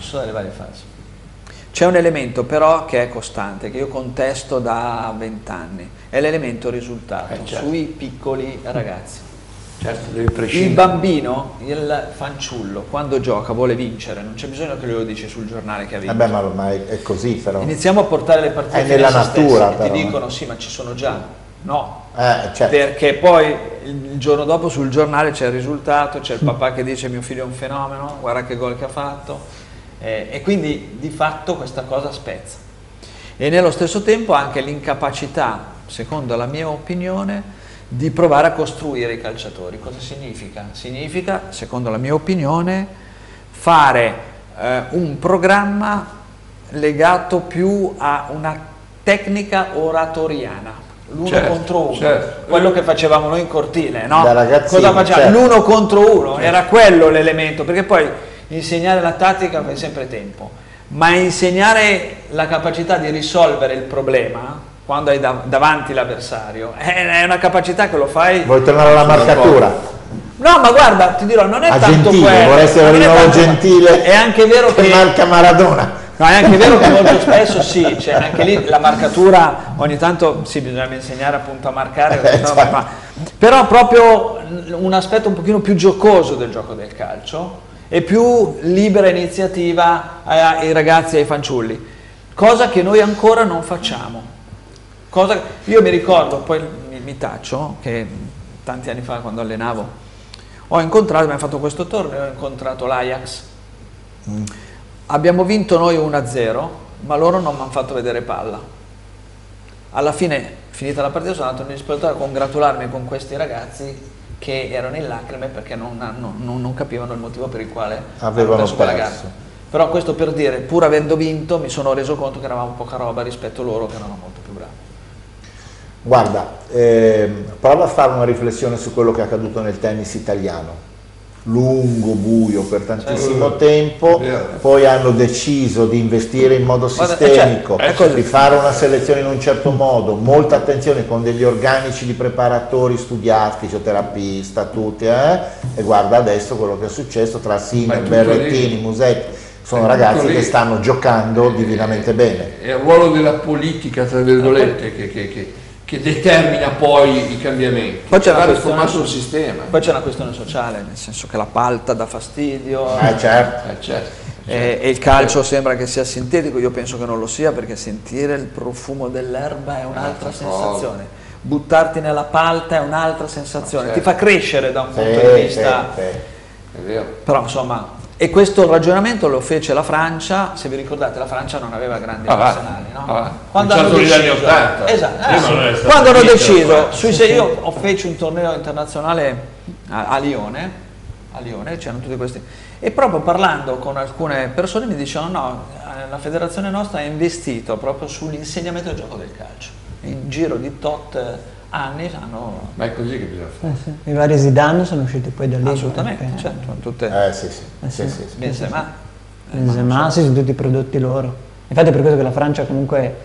c'è un elemento però che è costante, che io contesto da 20 anni, è l'elemento risultato sui piccoli ragazzi. Certo, devi prescindere. Il bambino, il fanciullo, quando gioca vuole vincere, non c'è bisogno che lui lo dice sul giornale che ha vinto. Vabbè, ma è così però. Iniziamo a portare le partite nella natura, però, ti dicono sì, ma ci sono già. No, certo. Perché poi il giorno dopo sul giornale c'è il risultato, c'è il papà che dice mio figlio è un fenomeno, guarda che gol che ha fatto, e quindi di fatto questa cosa spezza. E nello stesso tempo anche l'incapacità, secondo la mia opinione, di provare a costruire i calciatori. Cosa significa? Significa, secondo la mia opinione, fare un programma legato più a una tecnica oratoriana, l'uno contro uno, quello che facevamo noi in cortile, no? Da ragazzini, cosa facciamo? L'uno contro uno, era quello l'elemento, perché poi insegnare la tattica fa sempre tempo, ma insegnare la capacità di risolvere il problema quando hai davanti l'avversario, è una capacità che lo fai... Vuoi tornare alla marcatura? No, ma guarda, ti dirò, non è tanto quello. Gentile, vuole essere un nuovo Gentile. È anche vero che... marca Maradona. No, è anche vero che molto spesso sì, cioè anche lì la marcatura ogni tanto sì, bisognerebbe insegnare appunto a marcare, ma, però proprio un aspetto un pochino più giocoso del gioco del calcio e più libera iniziativa ai ragazzi e ai fanciulli, cosa che noi ancora non facciamo. Cosa, io mi ricordo, poi mi taccio, che tanti anni fa quando allenavo ho incontrato, abbiamo fatto questo torneo, ho incontrato l'Ajax. Abbiamo vinto noi 1-0, ma loro non mi hanno fatto vedere palla. Alla fine, finita la partita, sono andato in disperazione a congratularmi con questi ragazzi che erano in lacrime perché non capivano il motivo per il quale avevano perso quella gara. Però questo per dire, pur avendo vinto, mi sono reso conto che eravamo poca roba rispetto a loro che erano molto più bravi. Guarda, prova a fare una riflessione su quello che è accaduto nel tennis italiano. Lungo, buio per tantissimo tempo, poi hanno deciso di investire in modo sistemico, di fare una selezione in un certo modo, molta attenzione con degli organici di preparatori studiati, fisioterapista, tutti, e guarda adesso quello che è successo tra Sinner, Berrettini, Musetti, sono ragazzi che stanno giocando divinamente bene. È il ruolo della politica, tra virgolette, che determina poi i cambiamenti. Poi c'è una questione sociale, nel senso che la palta dà fastidio, e il calcio sembra che sia sintetico, io penso che non lo sia, perché sentire il profumo dell'erba è un'altra sensazione, buttarti nella palta è un'altra sensazione, ti fa crescere da un punto di vista, è vero. Però insomma, e questo ragionamento lo fece la Francia, se vi ricordate la Francia non aveva grandi arsenali, no? Quando hanno deciso, quando hanno deciso, io feci un torneo internazionale a Lione, c'erano tutti questi, e proprio parlando con alcune persone mi dicevano no, la federazione nostra ha investito proprio sull'insegnamento del gioco del calcio, in giro di tot anni hanno... Ma è così che bisogna fare. I vari Zidane sono usciti poi da lì. Assolutamente, perché... certo, tutte... sì. Benzema. Benzema, sì, sono tutti prodotti loro. Infatti è per questo che la Francia comunque,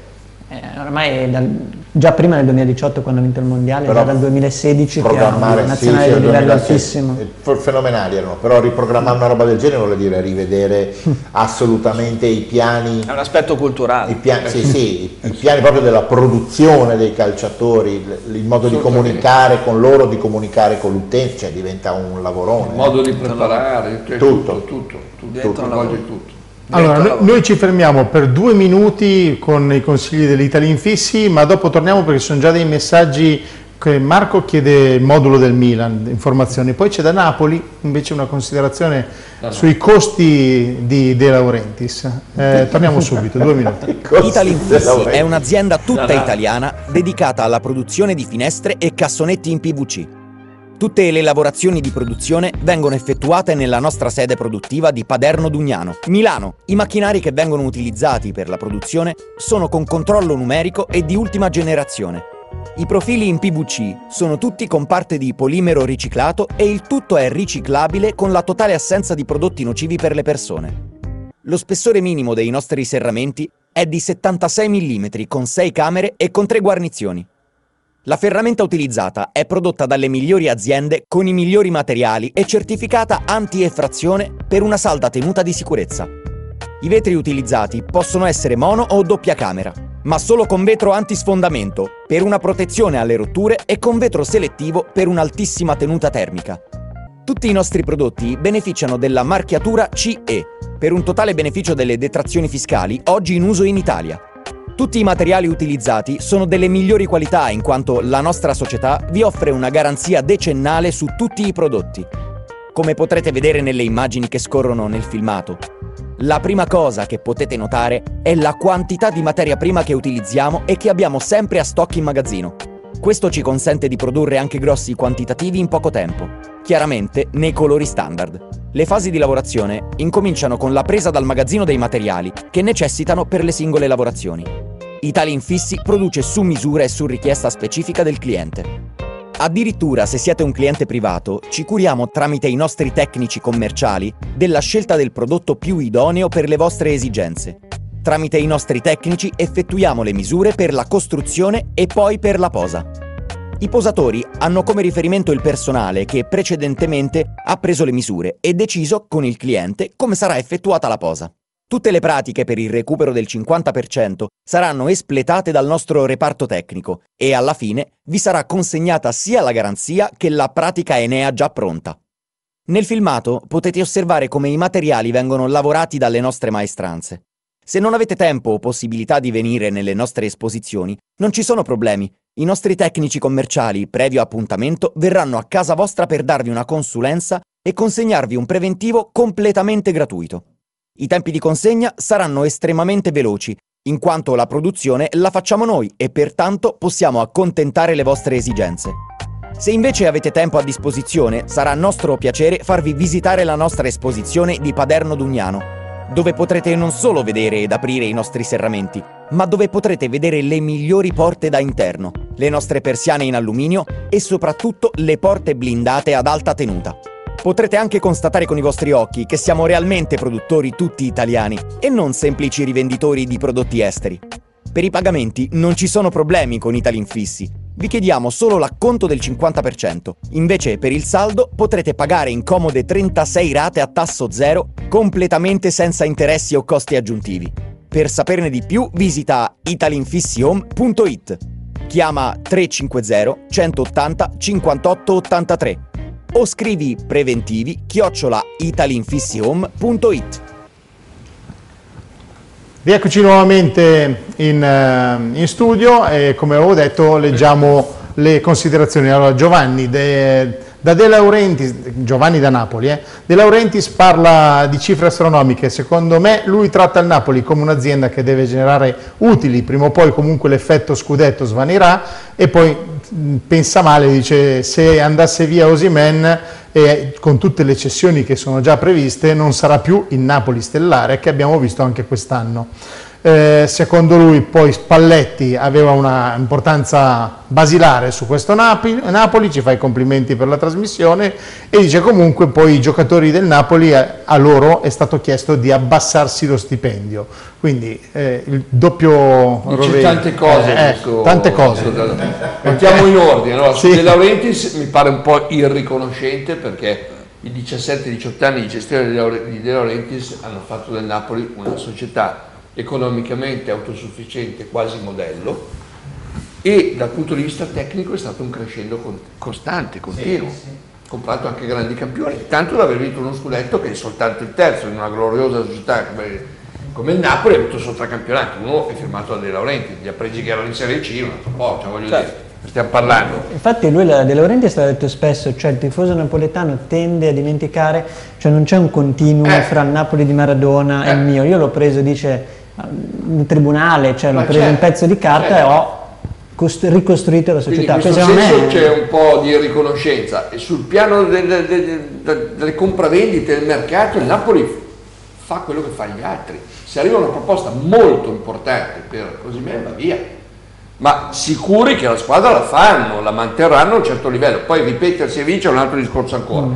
ormai già prima nel 2018 quando ha vinto il mondiale, già dal 2016 che era una nazionale di livello altissimo. Fenomenali erano, però riprogrammare una roba del genere vuol dire rivedere assolutamente i piani. È un aspetto culturale. I piani proprio della produzione dei calciatori, il modo di comunicare con loro, di comunicare con l'utente, cioè diventa un lavorone. Il modo di preparare, tutto. Allora, noi ci fermiamo per 2 minuti con i consigli dell'Italinfissi, ma dopo torniamo perché sono già dei messaggi che Marco chiede il modulo del Milan, informazioni. Poi c'è da Napoli invece una considerazione sui costi di De Laurentiis. Torniamo subito, 2 minuti. Italinfissi è un'azienda tutta italiana dedicata alla produzione di finestre e cassonetti in PVC. Tutte le lavorazioni di produzione vengono effettuate nella nostra sede produttiva di Paderno Dugnano, Milano. I macchinari che vengono utilizzati per la produzione sono con controllo numerico e di ultima generazione. I profili in PVC sono tutti con parte di polimero riciclato e il tutto è riciclabile con la totale assenza di prodotti nocivi per le persone. Lo spessore minimo dei nostri serramenti è di 76 mm con 6 camere e con 3 guarnizioni. La ferramenta utilizzata è prodotta dalle migliori aziende con i migliori materiali e certificata anti-effrazione per una salda tenuta di sicurezza. I vetri utilizzati possono essere mono o doppia camera, ma solo con vetro antisfondamento per una protezione alle rotture e con vetro selettivo per un'altissima tenuta termica. Tutti i nostri prodotti beneficiano della marchiatura CE per un totale beneficio delle detrazioni fiscali oggi in uso in Italia. Tutti i materiali utilizzati sono delle migliori qualità in quanto la nostra società vi offre una garanzia decennale su tutti i prodotti. Come potrete vedere nelle immagini che scorrono nel filmato, la prima cosa che potete notare è la quantità di materia prima che utilizziamo e che abbiamo sempre a stock in magazzino. Questo ci consente di produrre anche grossi quantitativi in poco tempo, chiaramente nei colori standard. Le fasi di lavorazione incominciano con la presa dal magazzino dei materiali che necessitano per le singole lavorazioni. Italinfissi produce su misura e su richiesta specifica del cliente. Addirittura, se siete un cliente privato, ci curiamo tramite i nostri tecnici commerciali della scelta del prodotto più idoneo per le vostre esigenze. Tramite i nostri tecnici effettuiamo le misure per la costruzione e poi per la posa. I posatori hanno come riferimento il personale che precedentemente ha preso le misure e deciso con il cliente come sarà effettuata la posa. Tutte le pratiche per il recupero del 50% saranno espletate dal nostro reparto tecnico e alla fine vi sarà consegnata sia la garanzia che la pratica ENEA già pronta. Nel filmato potete osservare come i materiali vengono lavorati dalle nostre maestranze. Se non avete tempo o possibilità di venire nelle nostre esposizioni, non ci sono problemi. I nostri tecnici commerciali, previo appuntamento, verranno a casa vostra per darvi una consulenza e consegnarvi un preventivo completamente gratuito. I tempi di consegna saranno estremamente veloci, in quanto la produzione la facciamo noi e pertanto possiamo accontentare le vostre esigenze. Se invece avete tempo a disposizione, sarà nostro piacere farvi visitare la nostra esposizione di Paderno Dugnano, dove potrete non solo vedere ed aprire i nostri serramenti, ma dove potrete vedere le migliori porte da interno, le nostre persiane in alluminio e soprattutto le porte blindate ad alta tenuta. Potrete anche constatare con i vostri occhi che siamo realmente produttori tutti italiani e non semplici rivenditori di prodotti esteri. Per i pagamenti non ci sono problemi con Italinfissi. Vi chiediamo solo l'acconto del 50%, invece per il saldo potrete pagare in comode 36 rate a tasso zero, completamente senza interessi o costi aggiuntivi. Per saperne di più visita italinfissihome.it, chiama 350 180 58 83 o scrivi preventivi@italinfissihome.it. Rieccoci nuovamente in studio e, come avevo detto, leggiamo le considerazioni. Allora, Giovanni da Napoli, De Laurentiis parla di cifre astronomiche. Secondo me lui tratta il Napoli come un'azienda che deve generare utili, prima o poi comunque l'effetto scudetto svanirà, e poi pensa male, dice: se andasse via Osimhen e con tutte le cessioni che sono già previste non sarà più il Napoli stellare che abbiamo visto anche quest'anno. Secondo lui poi Spalletti aveva una importanza basilare su questo Napoli, ci fa i complimenti per la trasmissione e dice comunque poi i giocatori del Napoli, a loro è stato chiesto di abbassarsi lo stipendio, quindi il doppio dice tante cose, mettiamo in ordine, no? Sì. De Laurentiis mi pare un po' irriconoscente, perché i 17-18 anni di gestione di De Laurentiis hanno fatto del Napoli una società economicamente autosufficiente, quasi modello, e dal punto di vista tecnico è stato un crescendo costante, continuo. Sì, sì. Comprato anche grandi campioni, tanto da aver vinto uno scudetto che è soltanto il terzo in una gloriosa società come il Napoli, ha avuto sottracampionati. Uno è firmato da De Laurentiis, gli appregi che erano in Serie C, un altro po', cioè voglio dire, stiamo parlando. Infatti lui, De Laurentiis, l'ha detto spesso, cioè il tifoso napoletano tende a dimenticare, cioè non c'è un continuo fra il Napoli di Maradona e il mio. Io l'ho preso, dice, in tribunale, cioè ho preso un pezzo di carta e ho ricostruito la società. Quindi in questo senso c'è un po' di riconoscenza, e sul piano delle compravendite del mercato il Napoli fa quello che fa gli altri. Se arriva una proposta molto importante per Osimhen va via, ma sicuri che la squadra la fanno, la manterranno a un certo livello, poi ripetersi e vincere è un altro discorso ancora,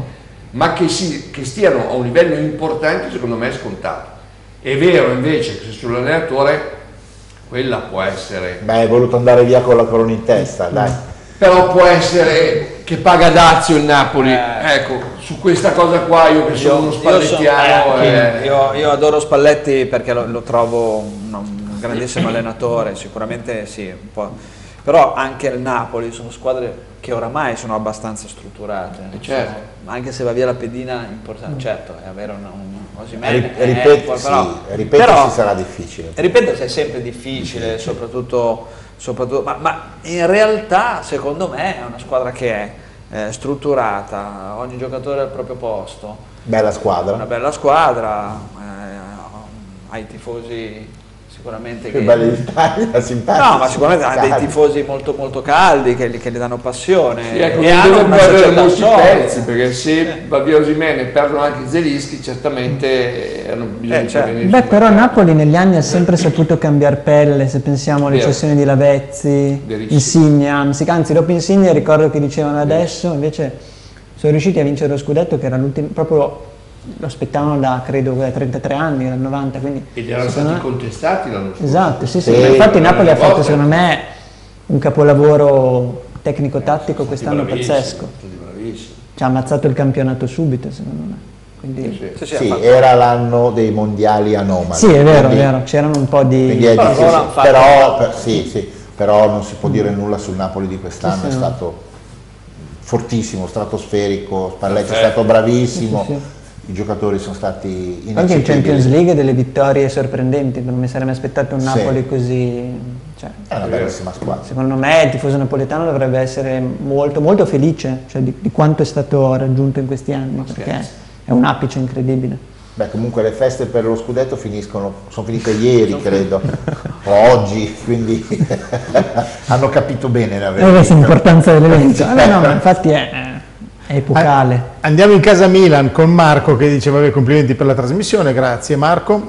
ma che stiano a un livello importante secondo me è scontato. È vero invece che sull'allenatore quella può essere... Beh, è voluto andare via con la corona in testa, dai. Però può essere che paga dazio il Napoli, ecco, su questa cosa qua io che sono uno spallettiano... Io adoro Spalletti perché lo trovo un grandissimo allenatore, sicuramente sì, un po'. Però anche il Napoli sono squadre che oramai sono abbastanza strutturate, certo. Anche se va via la pedina è importante, certo, è avere ripetersi sarà difficile. Ripetersi è sempre difficile, soprattutto ma in realtà secondo me è una squadra che è strutturata, ogni giocatore al proprio posto. Bella squadra. Una bella squadra, ai tifosi sicuramente più belli d'Italia, simpatici. No, ma sicuramente ha dei tifosi molto molto caldi che gli danno passione. Sì, ecco, e hanno una avere molti pezzi, perché se va via Osimhen e perdono anche Zieliński, certamente hanno bisogno di venire. Beh, però Napoli negli anni ha sempre saputo cambiare pelle, se pensiamo alle cessioni di Lavezzi, Insigne, anzi dopo Insigne ricordo che dicevano adesso invece sono riusciti a vincere lo scudetto che era l'ultimo, proprio lo aspettavano da credo 33 anni, dal 90, quindi... Ed erano stati contestati l'anno scorso. Esatto, sì, sì. Infatti Napoli ha fatto secondo me un capolavoro tecnico-tattico quest'anno pazzesco. Ci ha ammazzato il campionato subito secondo me. Quindi... Sì, sì, era l'anno dei mondiali anomali. Sì, è vero, quindi... c'erano un po' di... Però non si può dire nulla sul Napoli di quest'anno, è stato fortissimo, stratosferico, Spalletti è stato bravissimo, i giocatori sono stati inaccettabili. Anche in Champions League delle vittorie sorprendenti, non mi sarei mai aspettato un Napoli così... Cioè, è una bellissima squadra. Secondo me il tifoso napoletano dovrebbe essere molto, molto felice di quanto è stato raggiunto in questi anni, perché è un apice incredibile. Beh, comunque le feste per lo scudetto sono finite ieri, credo, o oggi, quindi hanno capito bene la verità. Questa è l'importanza dell'evento. No, infatti è epocale. Andiamo in casa Milan con Marco che dice: vabbè, complimenti per la trasmissione, grazie Marco.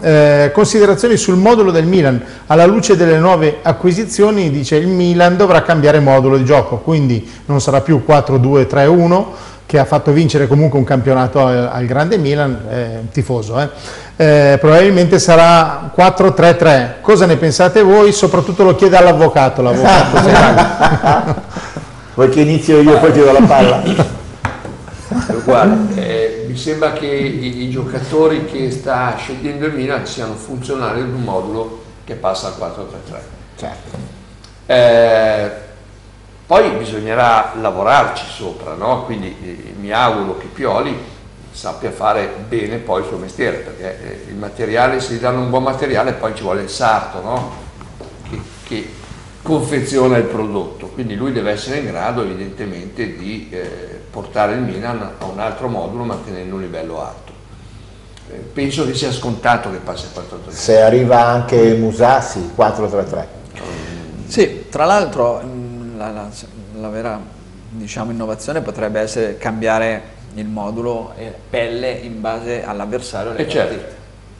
Considerazioni sul modulo del Milan. Alla luce delle nuove acquisizioni, dice, il Milan dovrà cambiare modulo di gioco, quindi non sarà più 4-2-3-1, che ha fatto vincere comunque un campionato al grande Milan, tifoso. Probabilmente sarà 4-3-3. Cosa ne pensate voi? Soprattutto lo chiede all'avvocato. Vuoi che inizio io e poi ti do la palla? Guarda, mi sembra che i giocatori che sta scegliendo il Milan siano funzionali ad un modulo che passa al 4-3-3. Certo. Poi bisognerà lavorarci sopra, no? Quindi mi auguro che Pioli sappia fare bene poi il suo mestiere, perché il materiale, se gli danno un buon materiale, poi ci vuole il sarto, no? Che confeziona il prodotto, quindi lui deve essere in grado evidentemente di portare il Milan a un altro modulo mantenendo un livello alto. Penso che sia scontato che passi al 4-3-3. Se arriva anche Musah, sì, 4-3-3. Sì, tra l'altro... La vera, diciamo, innovazione potrebbe essere cambiare il modulo e pelle in base all'avversario e, certo.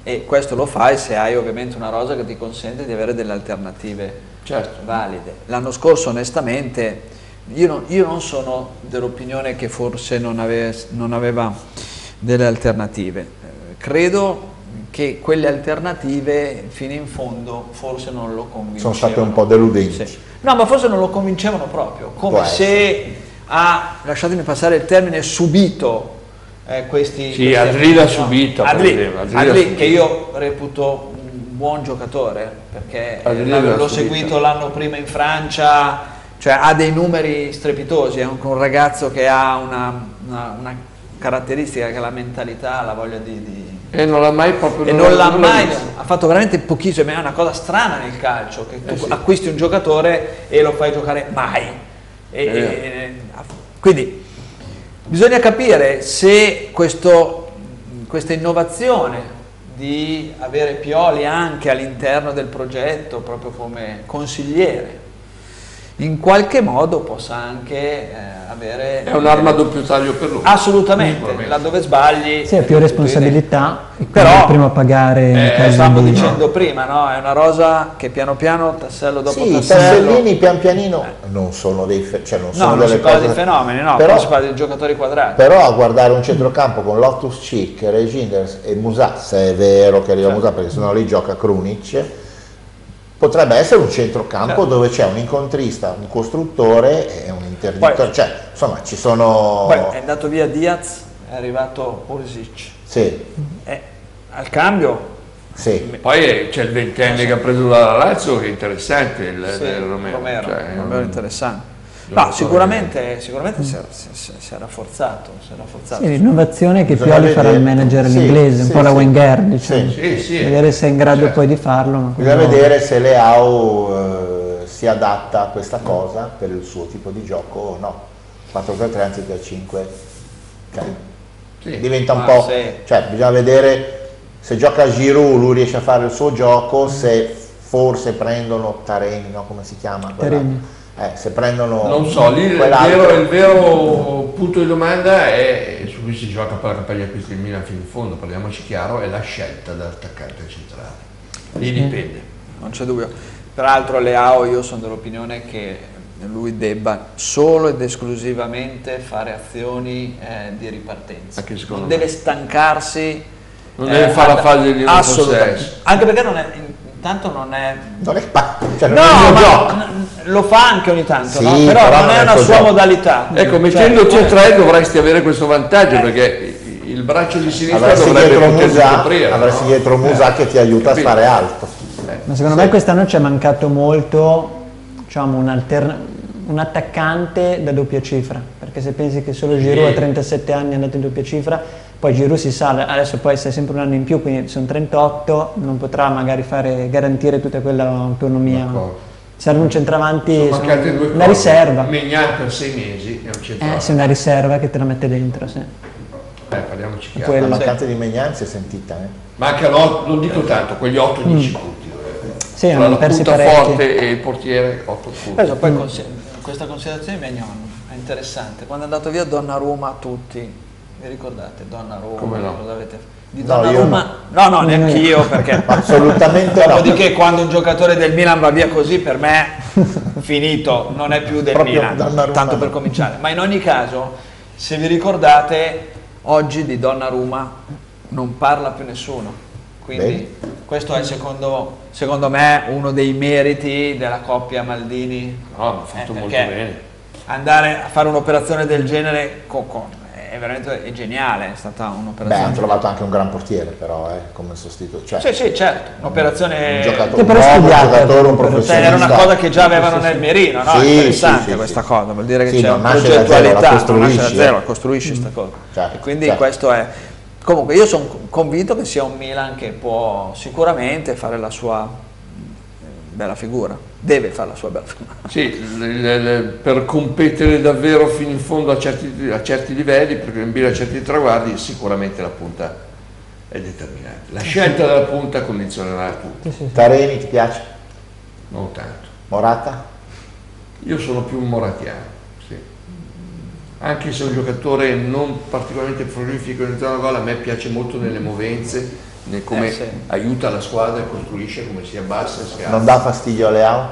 E questo lo fai se hai ovviamente una rosa che ti consente di avere delle alternative valide. L'anno scorso onestamente io non sono dell'opinione che forse non aveva delle alternative, credo che quelle alternative fino in fondo forse non lo convincevano. Sono state un po' deludenti. Sì. No, ma forse non lo convincevano proprio, come se ha, lasciatemi passare il termine, subito questi... Sì, Adrila subito. Adrila, che io reputo un buon giocatore, perché l'ho seguito l'anno prima in Francia, cioè ha dei numeri strepitosi, è un ragazzo che ha una caratteristica che è la mentalità, la voglia di e non l'ha mai proprio e non l'ha mai visto. Ha fatto veramente pochissimo, è una cosa strana nel calcio che tu acquisti un giocatore e lo fai giocare mai quindi bisogna capire se questa innovazione di avere Pioli anche all'interno del progetto proprio come consigliere in qualche modo possa anche avere... È un'arma a doppio taglio per lui. Assolutamente, laddove sbagli... Sì, ha più responsabilità, però... Prima a pagare... Stavo dicendo prima, no? È una rosa che piano piano, tassello dopo tassello... Sì, tassellini pian pianino non sono dei... Cioè non sono delle cose... di fenomeni, no, però si parla di giocatori quadrati. Però a guardare un centrocampo con Loftus Cheek, Reijnders e Musah, se è vero che arriva Musah, perché sennò lì gioca Krunic... Potrebbe essere un centrocampo dove c'è un incontrista, un costruttore e un interdittore, cioè insomma ci sono... Poi è andato via Diaz, è arrivato Pulisic. Sì. Al cambio? Sì. Poi c'è il ventenne che ha preso la Lazio, che è interessante, il Romero. Cioè, Romero interessante. No, sicuramente si è rafforzato. Sì, l'innovazione è che Pioli farà il manager all'inglese, un po' la Wenger, diciamo. Vedere se è in grado poi di farlo. Bisogna vedere se Leao si adatta a questa cosa per il suo tipo di gioco o no. 4-3-3 anziché 5. Cioè, diventa un po'. Cioè, bisogna vedere se gioca a Giroud, lui riesce a fare il suo gioco, se forse prendono Taremi, no? Come si chiama? Taremi. Se prendono... Non so, lì il vero punto di domanda è su cui si gioca per la campagna acquisti del Milan fino in fondo, parliamoci chiaro, è la scelta dell'attaccante centrale. Lì dipende. Non c'è dubbio. Peraltro Leao, io sono dell'opinione che lui debba solo ed esclusivamente fare azioni di ripartenza. Non deve stancarsi. Non deve fare la fase di un possesso. Anche perché non è... Intanto non è... Cioè lo fa anche ogni tanto, sì, no? però non è una sua modalità. Ecco, mettendoci a tre dovresti avere questo vantaggio, perché il il braccio di sinistra dovrebbe potersi coprire. Avresti dietro Musah che ti aiuta a stare alto. Ma secondo me quest'anno ci è mancato molto, diciamo, un attaccante da doppia cifra, perché se pensi che solo Giroud a 37 anni è andato in doppia cifra, poi Giroud si sa, adesso poi sta sempre un anno in più, quindi sono 38, non potrà magari garantire tutta quella autonomia. Serve un centravanti, una riserva. Maignan per 6 mesi è un centravanti. Sì, una riserva che te la mette dentro, sì. Parliamoci chiaro. La mancanza di Maignan si è sentita, Mancano, non dico tanto, quegli 8-10 punti. Sì, hanno perso parecchi. La punta forte e il portiere 8 punti. Poi questa considerazione di Maignan è interessante. Quando è andato via Donnarumma, tutti, vi ricordate? Donnarumma, come no? Cosa avete fatto? Di Donnarumma no neanche io, perché assolutamente dopodiché quando un giocatore del Milan va via così, per me finito, non è più del Milan, tanto per cominciare. Ma in ogni caso, se vi ricordate, oggi di Donnarumma non parla più nessuno, quindi questo è secondo me uno dei meriti della coppia Maldini. Ha fatto molto bene. Andare a fare un'operazione del genere è veramente geniale, è stata un'operazione. Hanno trovato anche un gran portiere, però, come sostituto. Cioè, sì, certo, un'operazione. Un giocatore, un professionista. Era una cosa che già avevano nel mirino, no? Sì, interessante questa cosa, vuol dire che c'è una progettualità, la costruisci questa cosa. Certo, e quindi questo è. Comunque io sono convinto che sia un Milan che può sicuramente fare la sua bella figura. Deve fare la sua bella figura. Sì, per competere davvero fino in fondo a certi livelli, per ambire a certi traguardi, sicuramente la punta è determinante. La scelta della punta condizionerà tutto. Taremi ti piace? Non tanto. Morata? Io sono più un moratiano, sì. Anche se è un giocatore non particolarmente prolifico in zona gol, a me piace molto nelle movenze, nel come aiuta la squadra, costruisce, come si abbassa. Si alza. Non dà fastidio a Leao?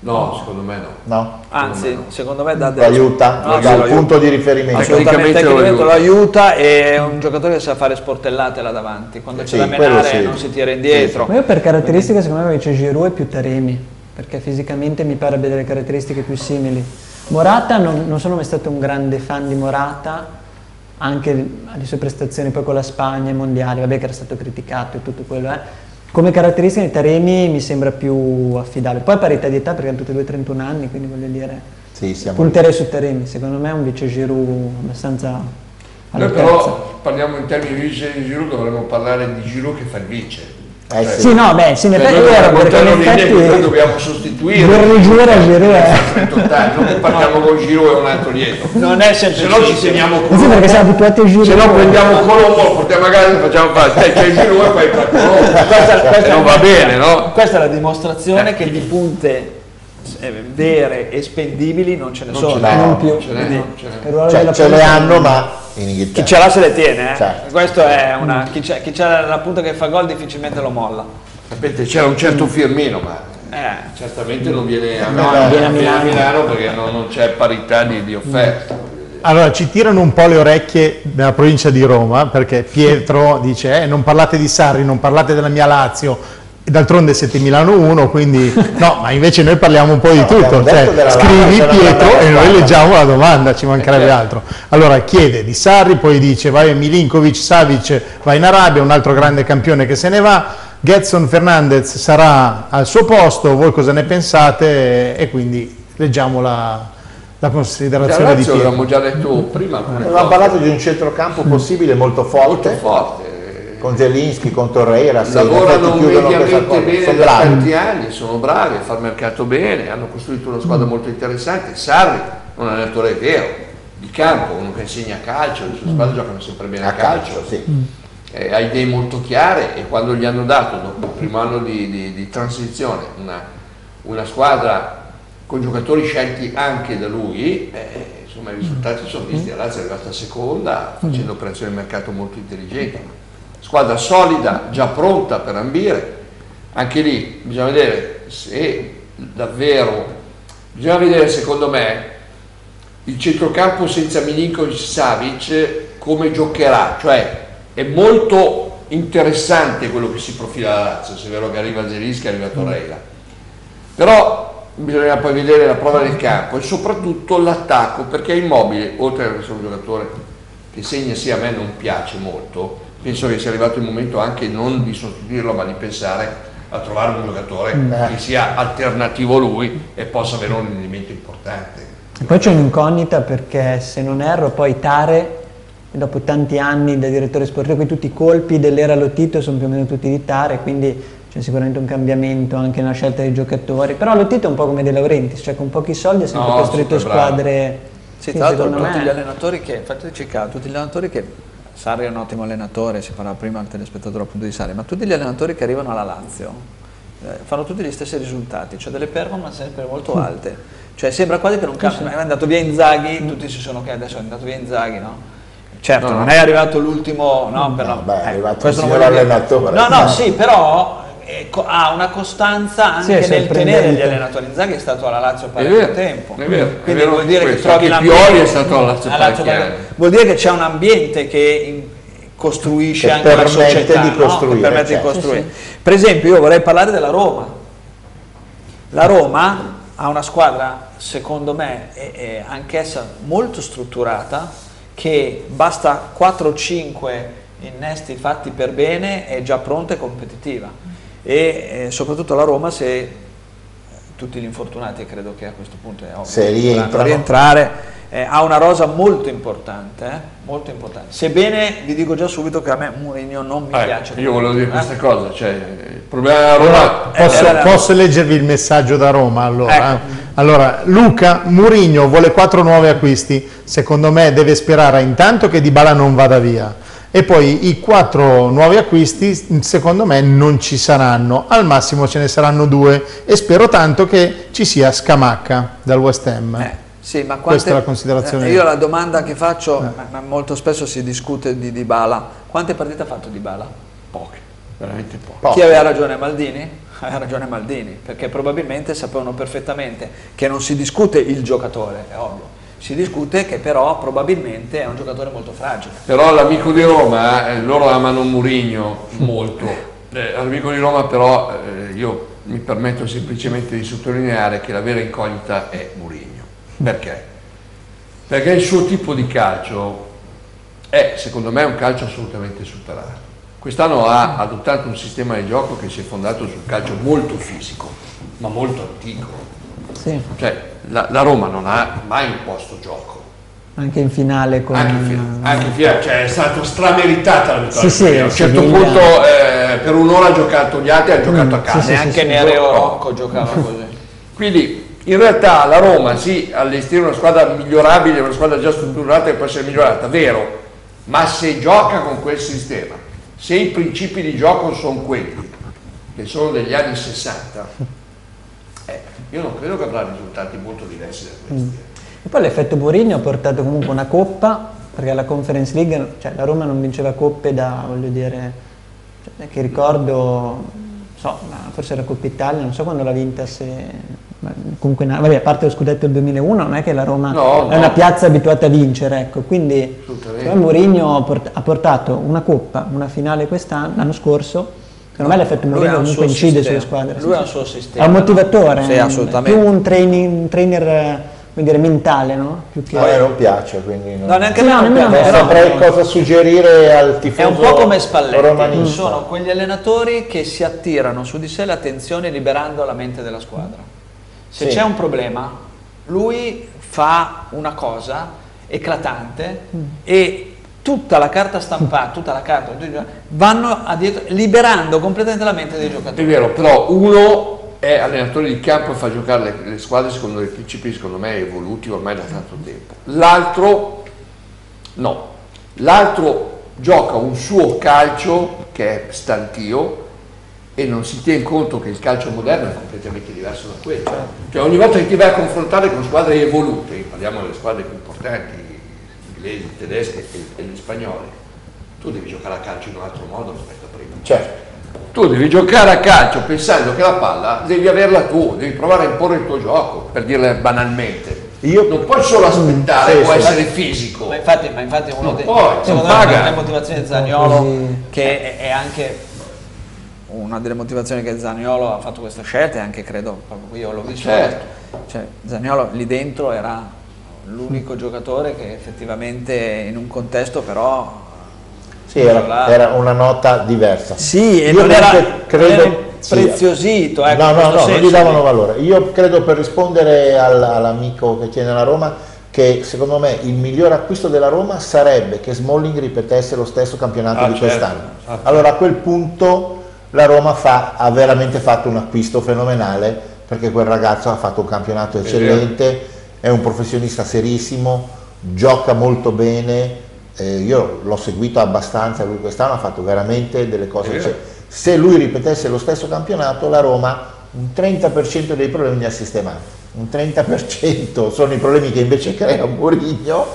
No, secondo me no. Anzi, secondo me dà del... L'aiuta? No, dal punto di riferimento. Assolutamente, l'aiuta, è un giocatore che sa fare sportellate là davanti, quando c'è da menare non si tira indietro. Ma io per caratteristiche secondo me invece Giroud è più Taremi, perché fisicamente mi pare abbia delle caratteristiche più simili. Morata, non sono mai stato un grande fan di Morata, anche le sue prestazioni poi con la Spagna, i mondiali, vabbè che era stato criticato e tutto quello, come caratteristica di Taremi mi sembra più affidabile. Poi a parità di età, perché hanno tutti e due 31 anni, quindi voglio dire, punterei su Taremi, secondo me è un vice Giroud abbastanza all'altezza. Noi però parliamo in termini di vice Giroud, dovremmo parlare di Giroud che fa il vice. Sì, no, beh, sì, in effetti è vero, perché in effetti noi dobbiamo sostituire non partiamo con Giroud e un altro dietro, non è sempre, se no ci teniamo con perché siamo abituati a Giroud, se no prendiamo Colombo, portiamo a casa e facciamo fare c'è Giroud e poi fa Colombo, non va bene, no? Questa è la dimostrazione che di punte vere e spendibili non ce ne sono, non più ce le hanno, ma chi ce l'ha se le tiene, certo. Questo è una, chi c'ha la punta che fa gol difficilmente lo molla. Sapete, c'era un certo Firmino, ma certamente non viene a Milano perché non c'è parità di offerta. Allora ci tirano un po' le orecchie della provincia di Roma, perché Pietro dice non parlate di Sarri, non parlate della mia Lazio. D'altronde siete Milano 1, quindi no, ma invece noi parliamo un po' di tutto, cioè, scrivi Pietro e noi leggiamo la domanda, ci mancherebbe altro. Allora chiede di Sarri, poi dice vai Milinkovic, Savic va in Arabia, un altro grande campione che se ne va, Gedson Fernandez sarà al suo posto, voi cosa ne pensate? E quindi leggiamo la considerazione di Pietro. L'abbiamo già detto prima. Abbiamo parlato di un centrocampo possibile molto forte. Molto forte. Con Zieliński, con Torreira, lavorano mediamente bene da tanti anni, sono bravi a far mercato bene, hanno costruito una squadra molto interessante. Sarri è un allenatore vero, di campo, uno che insegna calcio, le sue squadre giocano sempre bene a calcio. Ha idee molto chiare, e quando gli hanno dato, dopo il primo anno di transizione, una squadra con giocatori scelti anche da lui, insomma i risultati sono visti. La Lazio è arrivata seconda, facendo operazioni di mercato molto intelligenti. Squadra solida, già pronta per ambire, anche lì bisogna vedere se davvero, bisogna vedere secondo me il centrocampo senza Milinkovic, Savic come giocherà, cioè è molto interessante quello che si profila alla Lazio, se è vero che arriva Zieliński, arriva Torreira, però bisogna poi vedere la prova del campo e soprattutto l'attacco, perché è Immobile, oltre ad essere un giocatore che segna sì a me non piace molto, penso che sia arrivato il momento anche non di sostituirlo ma di pensare a trovare un giocatore che sia alternativo a lui e possa avere un rendimento importante. E poi c'è un'incognita perché, se non erro, poi Tare, dopo tanti anni da direttore sportivo, qui tutti i colpi dell'era Lotito sono più o meno tutti di Tare, quindi c'è sicuramente un cambiamento anche nella scelta dei giocatori, però Lotito è un po' come De Laurentiis, cioè con pochi soldi ha sempre costruito squadre... Sì, tra l'altro tutti gli allenatori che, infatti cercavo, tutti gli allenatori che... Sarri è un ottimo allenatore, si parla prima al telespettatore appunto di Sarri, ma tutti gli allenatori che arrivano alla Lazio fanno tutti gli stessi risultati, cioè delle performance sempre molto alte, cioè sembra quasi che non cambiano, è andato via Inzaghi, tutti si sono chiesti adesso è andato via Inzaghi, no? Certo, non è arrivato l'ultimo, no, però... Beh, è arrivato il signor allenatore. No, no, sì, però... ha una costanza anche nel tenere gli allenatori. Inzaghi è stato alla Lazio parecchio tempo, quindi vuol dire che trovi Pioli è stato alla Lazio parecchio, vuol dire che c'è un ambiente che costruisce anche la società, che permette di costruire. Per esempio io vorrei parlare della Roma. La Roma ha una squadra, secondo me, anch'essa molto strutturata, che basta 4 o 5 innesti fatti per bene è già pronta e competitiva. E soprattutto la Roma, se tutti gli infortunati, credo che a questo punto è ovvio, se rientrano, ha una rosa molto importante, sebbene vi dico già subito che a me Mourinho non mi piace. Io volevo dire questa cosa, cioè, il problema della Roma... Posso leggervi il messaggio da Roma? Allora, allora Luca, Mourinho vuole 4 nuovi acquisti, secondo me deve sperare intanto che Dybala non vada via. E poi i 4 nuovi acquisti secondo me non ci saranno, al massimo ce ne saranno 2 e spero tanto che ci sia Scamacca dal West Ham. Sì, ma quante, questa è la considerazione. Io la domanda che faccio, ma molto spesso si discute di Dybala, quante partite ha fatto Dybala? Poche, veramente poche. Chi aveva ragione, Maldini? Aveva ragione Maldini, perché probabilmente sapevano perfettamente che non si discute il giocatore, è ovvio. Si discute che però probabilmente è un giocatore molto fragile. Però l'amico di Roma, loro amano Mourinho molto, l'amico di Roma però io mi permetto semplicemente di sottolineare che la vera incognita è Mourinho. Perché? Perché il suo tipo di calcio è, secondo me, un calcio assolutamente superato. Quest'anno ha adottato un sistema di gioco che si è fondato sul calcio molto fisico, ma molto antico. Sì. Cioè, la Roma non ha mai imposto gioco. Anche in finale con... anche in finale, cioè è stata strameritata la vittoria. A un certo punto per un'ora ha giocato gli altri, ha giocato a casa. Neanche Nereo Rocco giocava così. Quindi in realtà la Roma sì, allestire una squadra migliorabile, una squadra già strutturata che può essere migliorata, vero, ma se gioca con quel sistema, se i principi di gioco sono quelli che sono degli anni 60, io non credo che avrà risultati molto diversi da questi. E poi l'effetto Mourinho ha portato comunque una coppa, perché la Conference League, cioè la Roma non vinceva coppe da, voglio dire, cioè, che ricordo, so, forse era Coppa Italia, non so quando l'ha vinta, se... Comunque, vabbè, a parte lo scudetto del 2001, non è che la Roma è una piazza abituata a vincere, ecco, quindi Mourinho ha portato una coppa, una finale quest'anno, l'anno scorso. Secondo me l'effetto Mourinho comunque incide sulle squadre. Lui ha un suo sistema. È un motivatore, più un trainer, come dire, mentale, no? Più che... A me non piace, quindi... No, neanche a me non piace. Saprei cosa suggerire al tifoso romanista. È un po' come Spalletti, sono quegli allenatori che si attirano su di sé l'attenzione liberando la mente della squadra. Se c'è un problema, lui fa una cosa eclatante e... tutta la carta stampata, tutta la carta, vanno addietro, liberando completamente la mente dei giocatori. È vero, però uno è allenatore di campo e fa giocare le squadre secondo dei principi, secondo me, evoluti ormai da tanto tempo. L'altro no, l'altro gioca un suo calcio che è stantio e non si tiene conto che il calcio moderno è completamente diverso da quello. Cioè ogni volta che ti vai a confrontare con squadre evolute, parliamo delle squadre più importanti, i tedeschi e gli spagnoli, tu devi giocare a calcio in un altro modo rispetto a prima. Certo. Tu devi giocare a calcio pensando che la palla devi averla tu, devi provare a imporre il tuo gioco, per dirla banalmente. Io non puoi solo aspettare, può essere fisico. Ma infatti uno dei, una delle motivazioni di Zaniolo, che è anche una delle motivazioni che Zaniolo ha fatto questa scelta, e anche credo, proprio io l'ho visto, cioè Zaniolo lì dentro era l'unico giocatore che effettivamente in un contesto però... Sì, era una nota diversa. Sì, e non era, preziosito. Ecco, no, non gli davano valore. Io credo, per rispondere all'amico che tiene la Roma, che secondo me il miglior acquisto della Roma sarebbe che Smalling ripetesse lo stesso campionato di quest'anno. Certo. Allora a quel punto la Roma ha veramente fatto un acquisto fenomenale, perché quel ragazzo ha fatto un campionato eccellente, è un professionista serissimo, gioca molto bene, io l'ho seguito abbastanza, lui quest'anno ha fatto veramente delle cose eccellenti. Se lui ripetesse lo stesso campionato, la Roma un 30% dei problemi li ha sistemati. Un 30% sono i problemi che invece crea Mourinho,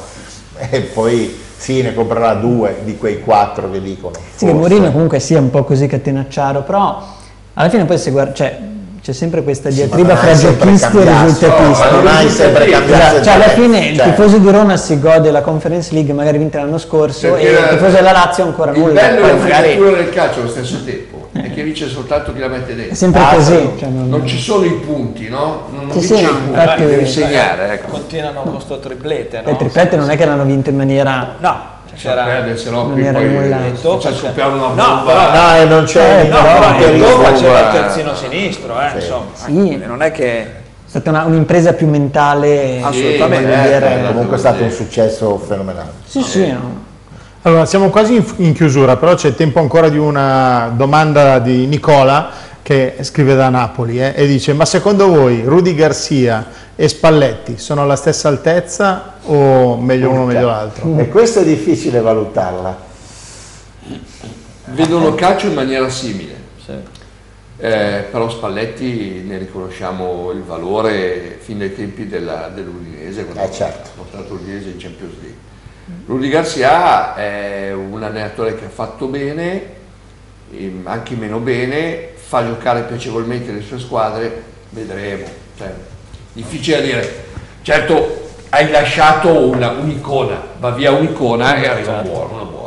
e poi sì, ne comprerà due di quei quattro che dicono. Sì, che Mourinho comunque sia un po' così catenacciaro, però alla fine poi se guarda, cioè, c'è sempre questa diatriba fra giochisti e risultatisti. Ma non hai sempre cambiato. Cioè, alla fine il tifoso di Roma si gode la Conference League, magari vinta l'anno scorso, e il tifoso della Lazio ancora non. Il bello è il futuro del calcio allo stesso tempo, è che vince soltanto chi la mette dentro. È sempre così. Cioè, non ci sono i punti, no? Non vince i punti, devi segnare. Ecco. Continuano con questo triplete, no? Il triplete non è che l'hanno vinto in maniera... No. C'era il terzino sinistro, sì. Non è che è stata un'impresa più mentale, assolutamente. Comunque è stato un successo fenomenale. Allora siamo quasi in chiusura, però c'è tempo ancora di una domanda di Nicola, che scrive da Napoli, e dice: ma secondo voi Rudy Garcia e Spalletti sono alla stessa altezza o meglio uno meglio l'altro? E questo è difficile valutarla. Vedono calcio in maniera simile, però Spalletti ne riconosciamo il valore fin dai tempi dell'Udinese, quando ha portato l'Udinese in Champions League. Rudy Garcia è un allenatore che ha fatto bene, anche meno bene, fa giocare piacevolmente le sue squadre, vedremo. Cioè, difficile da dire. Certo, hai lasciato un'icona, va via un'icona e arriva uno buono.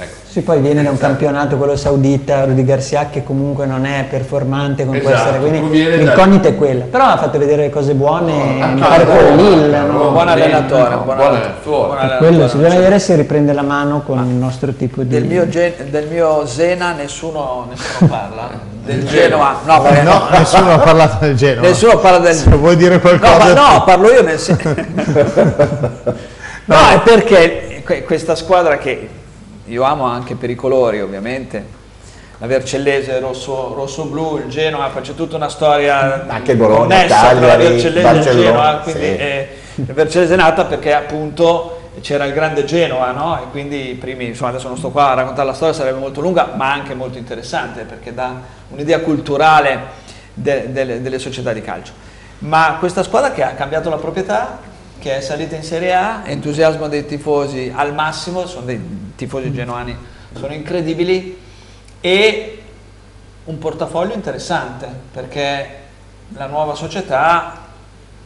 Ecco. Sì, poi viene da un campionato, quello saudita, Rudy Garcia, che comunque non è performante come può essere, quindi l'incognita è quella. Però ha fatto vedere le cose buone, mi pare quello Lille, buon allenatore. Quello, bisogna vedere se riprende la mano con il nostro tipo di... Del mio Zena nessuno parla. Del Genoa, no, nessuno ha parlato del Genoa. Nessuno parla del Genoa. Vuoi dire qualcosa? No, parlo io nel senso. No, è perché questa squadra che io amo anche per i colori, ovviamente. La Vercellese rosso-blu, il Genoa, c'è tutta una storia anche Bologna, Italia, Vercellese, la Vercellese è nata perché appunto c'era il grande Genoa, no? E quindi insomma, adesso non sto qua a raccontare la storia, sarebbe molto lunga, ma anche molto interessante, perché dà un'idea culturale delle società di calcio. Ma questa squadra che ha cambiato la proprietà, che è salita in Serie A, entusiasmo dei tifosi al massimo, sono dei tifosi genoani, sono incredibili, e un portafoglio interessante, perché la nuova società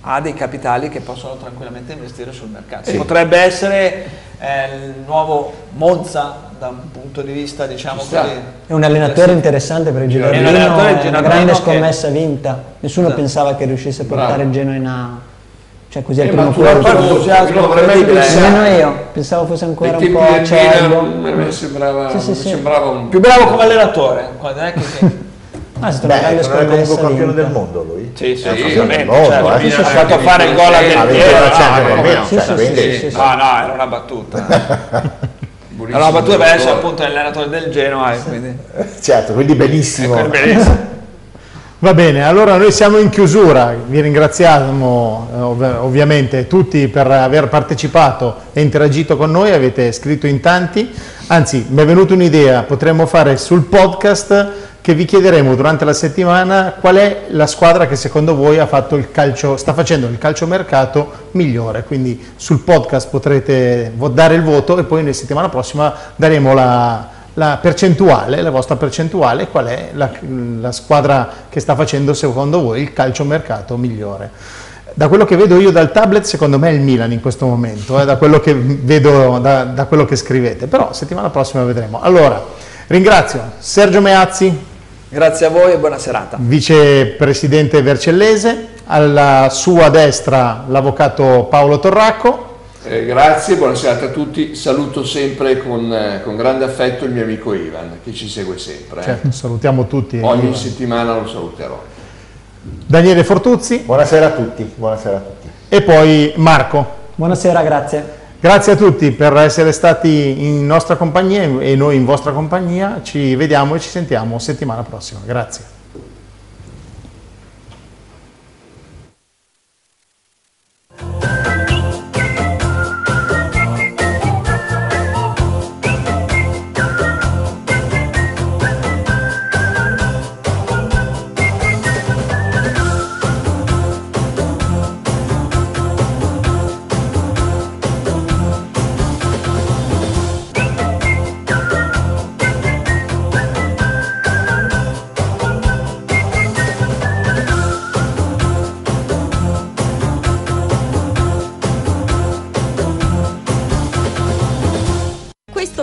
ha dei capitali che possono tranquillamente investire sul mercato. Sì. Potrebbe essere il nuovo Monza da un punto di vista, diciamo, è un allenatore interessante per il Giroud, è una grande scommessa vinta. Nessuno pensava che riuscisse a portare il Genoa in A. Cioè, così al primo nemmeno io pensavo fosse ancora un po' acerbo. Mi sembrava un più bravo come allenatore. Guarda, è comunque campione del mondo lui. Sì, ovviamente. È stato a fare il gol a Del. No, era una battuta. Era una battuta per essere appunto l'allenatore del Genoa. Certo, quindi benissimo. Va bene, allora noi siamo in chiusura, vi ringraziamo ovviamente tutti per aver partecipato e interagito con noi, avete scritto in tanti, anzi mi è venuta un'idea, potremmo fare sul podcast che vi chiederemo durante la settimana qual è la squadra che secondo voi ha fatto il calcio, sta facendo il calciomercato migliore, quindi sul podcast potrete dare il voto e poi la settimana prossima daremo la percentuale, la vostra percentuale, qual è la squadra che sta facendo secondo voi il calciomercato migliore. Da quello che vedo io dal tablet, secondo me è il Milan in questo momento, da quello che vedo da quello che scrivete, però settimana prossima vedremo. Allora, ringrazio Sergio Meazzi. Grazie a voi e buona serata. Vicepresidente Vercellese. alla sua destra l'avvocato Paolo Torracco. Grazie, buona serata a tutti, saluto sempre con grande affetto il mio amico Ivan che ci segue sempre. Certo, salutiamo tutti. Ogni Ivan. Settimana lo saluterò. Daniele Fortuzzi. Buonasera a tutti. Buonasera a tutti. E poi Marco. Buonasera, grazie. Grazie a tutti per essere stati in nostra compagnia e noi in vostra compagnia. Ci vediamo e ci sentiamo settimana prossima. Grazie.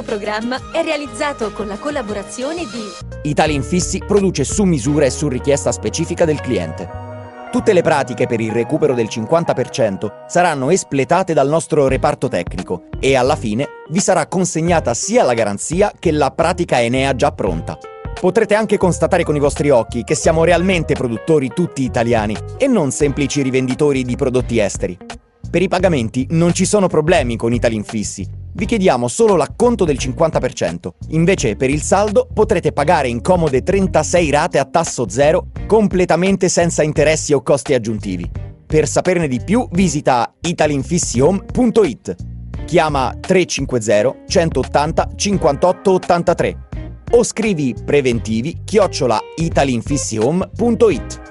Il programma è realizzato con la collaborazione di Italinfissi, produce su misura e su richiesta specifica del cliente. Tutte le pratiche per il recupero del 50% saranno espletate dal nostro reparto tecnico e alla fine vi sarà consegnata sia la garanzia che la pratica ENEA già pronta. Potrete anche constatare con i vostri occhi che siamo realmente produttori tutti italiani e non semplici rivenditori di prodotti esteri. Per i pagamenti non ci sono problemi con Italinfissi. Vi chiediamo solo l'acconto del 50%, invece per il saldo potrete pagare in comode 36 rate a tasso zero, completamente senza interessi o costi aggiuntivi. Per saperne di più visita italinfissihome.it, chiama 350 180 58 83 o scrivi preventivi @ italinfissihome.it.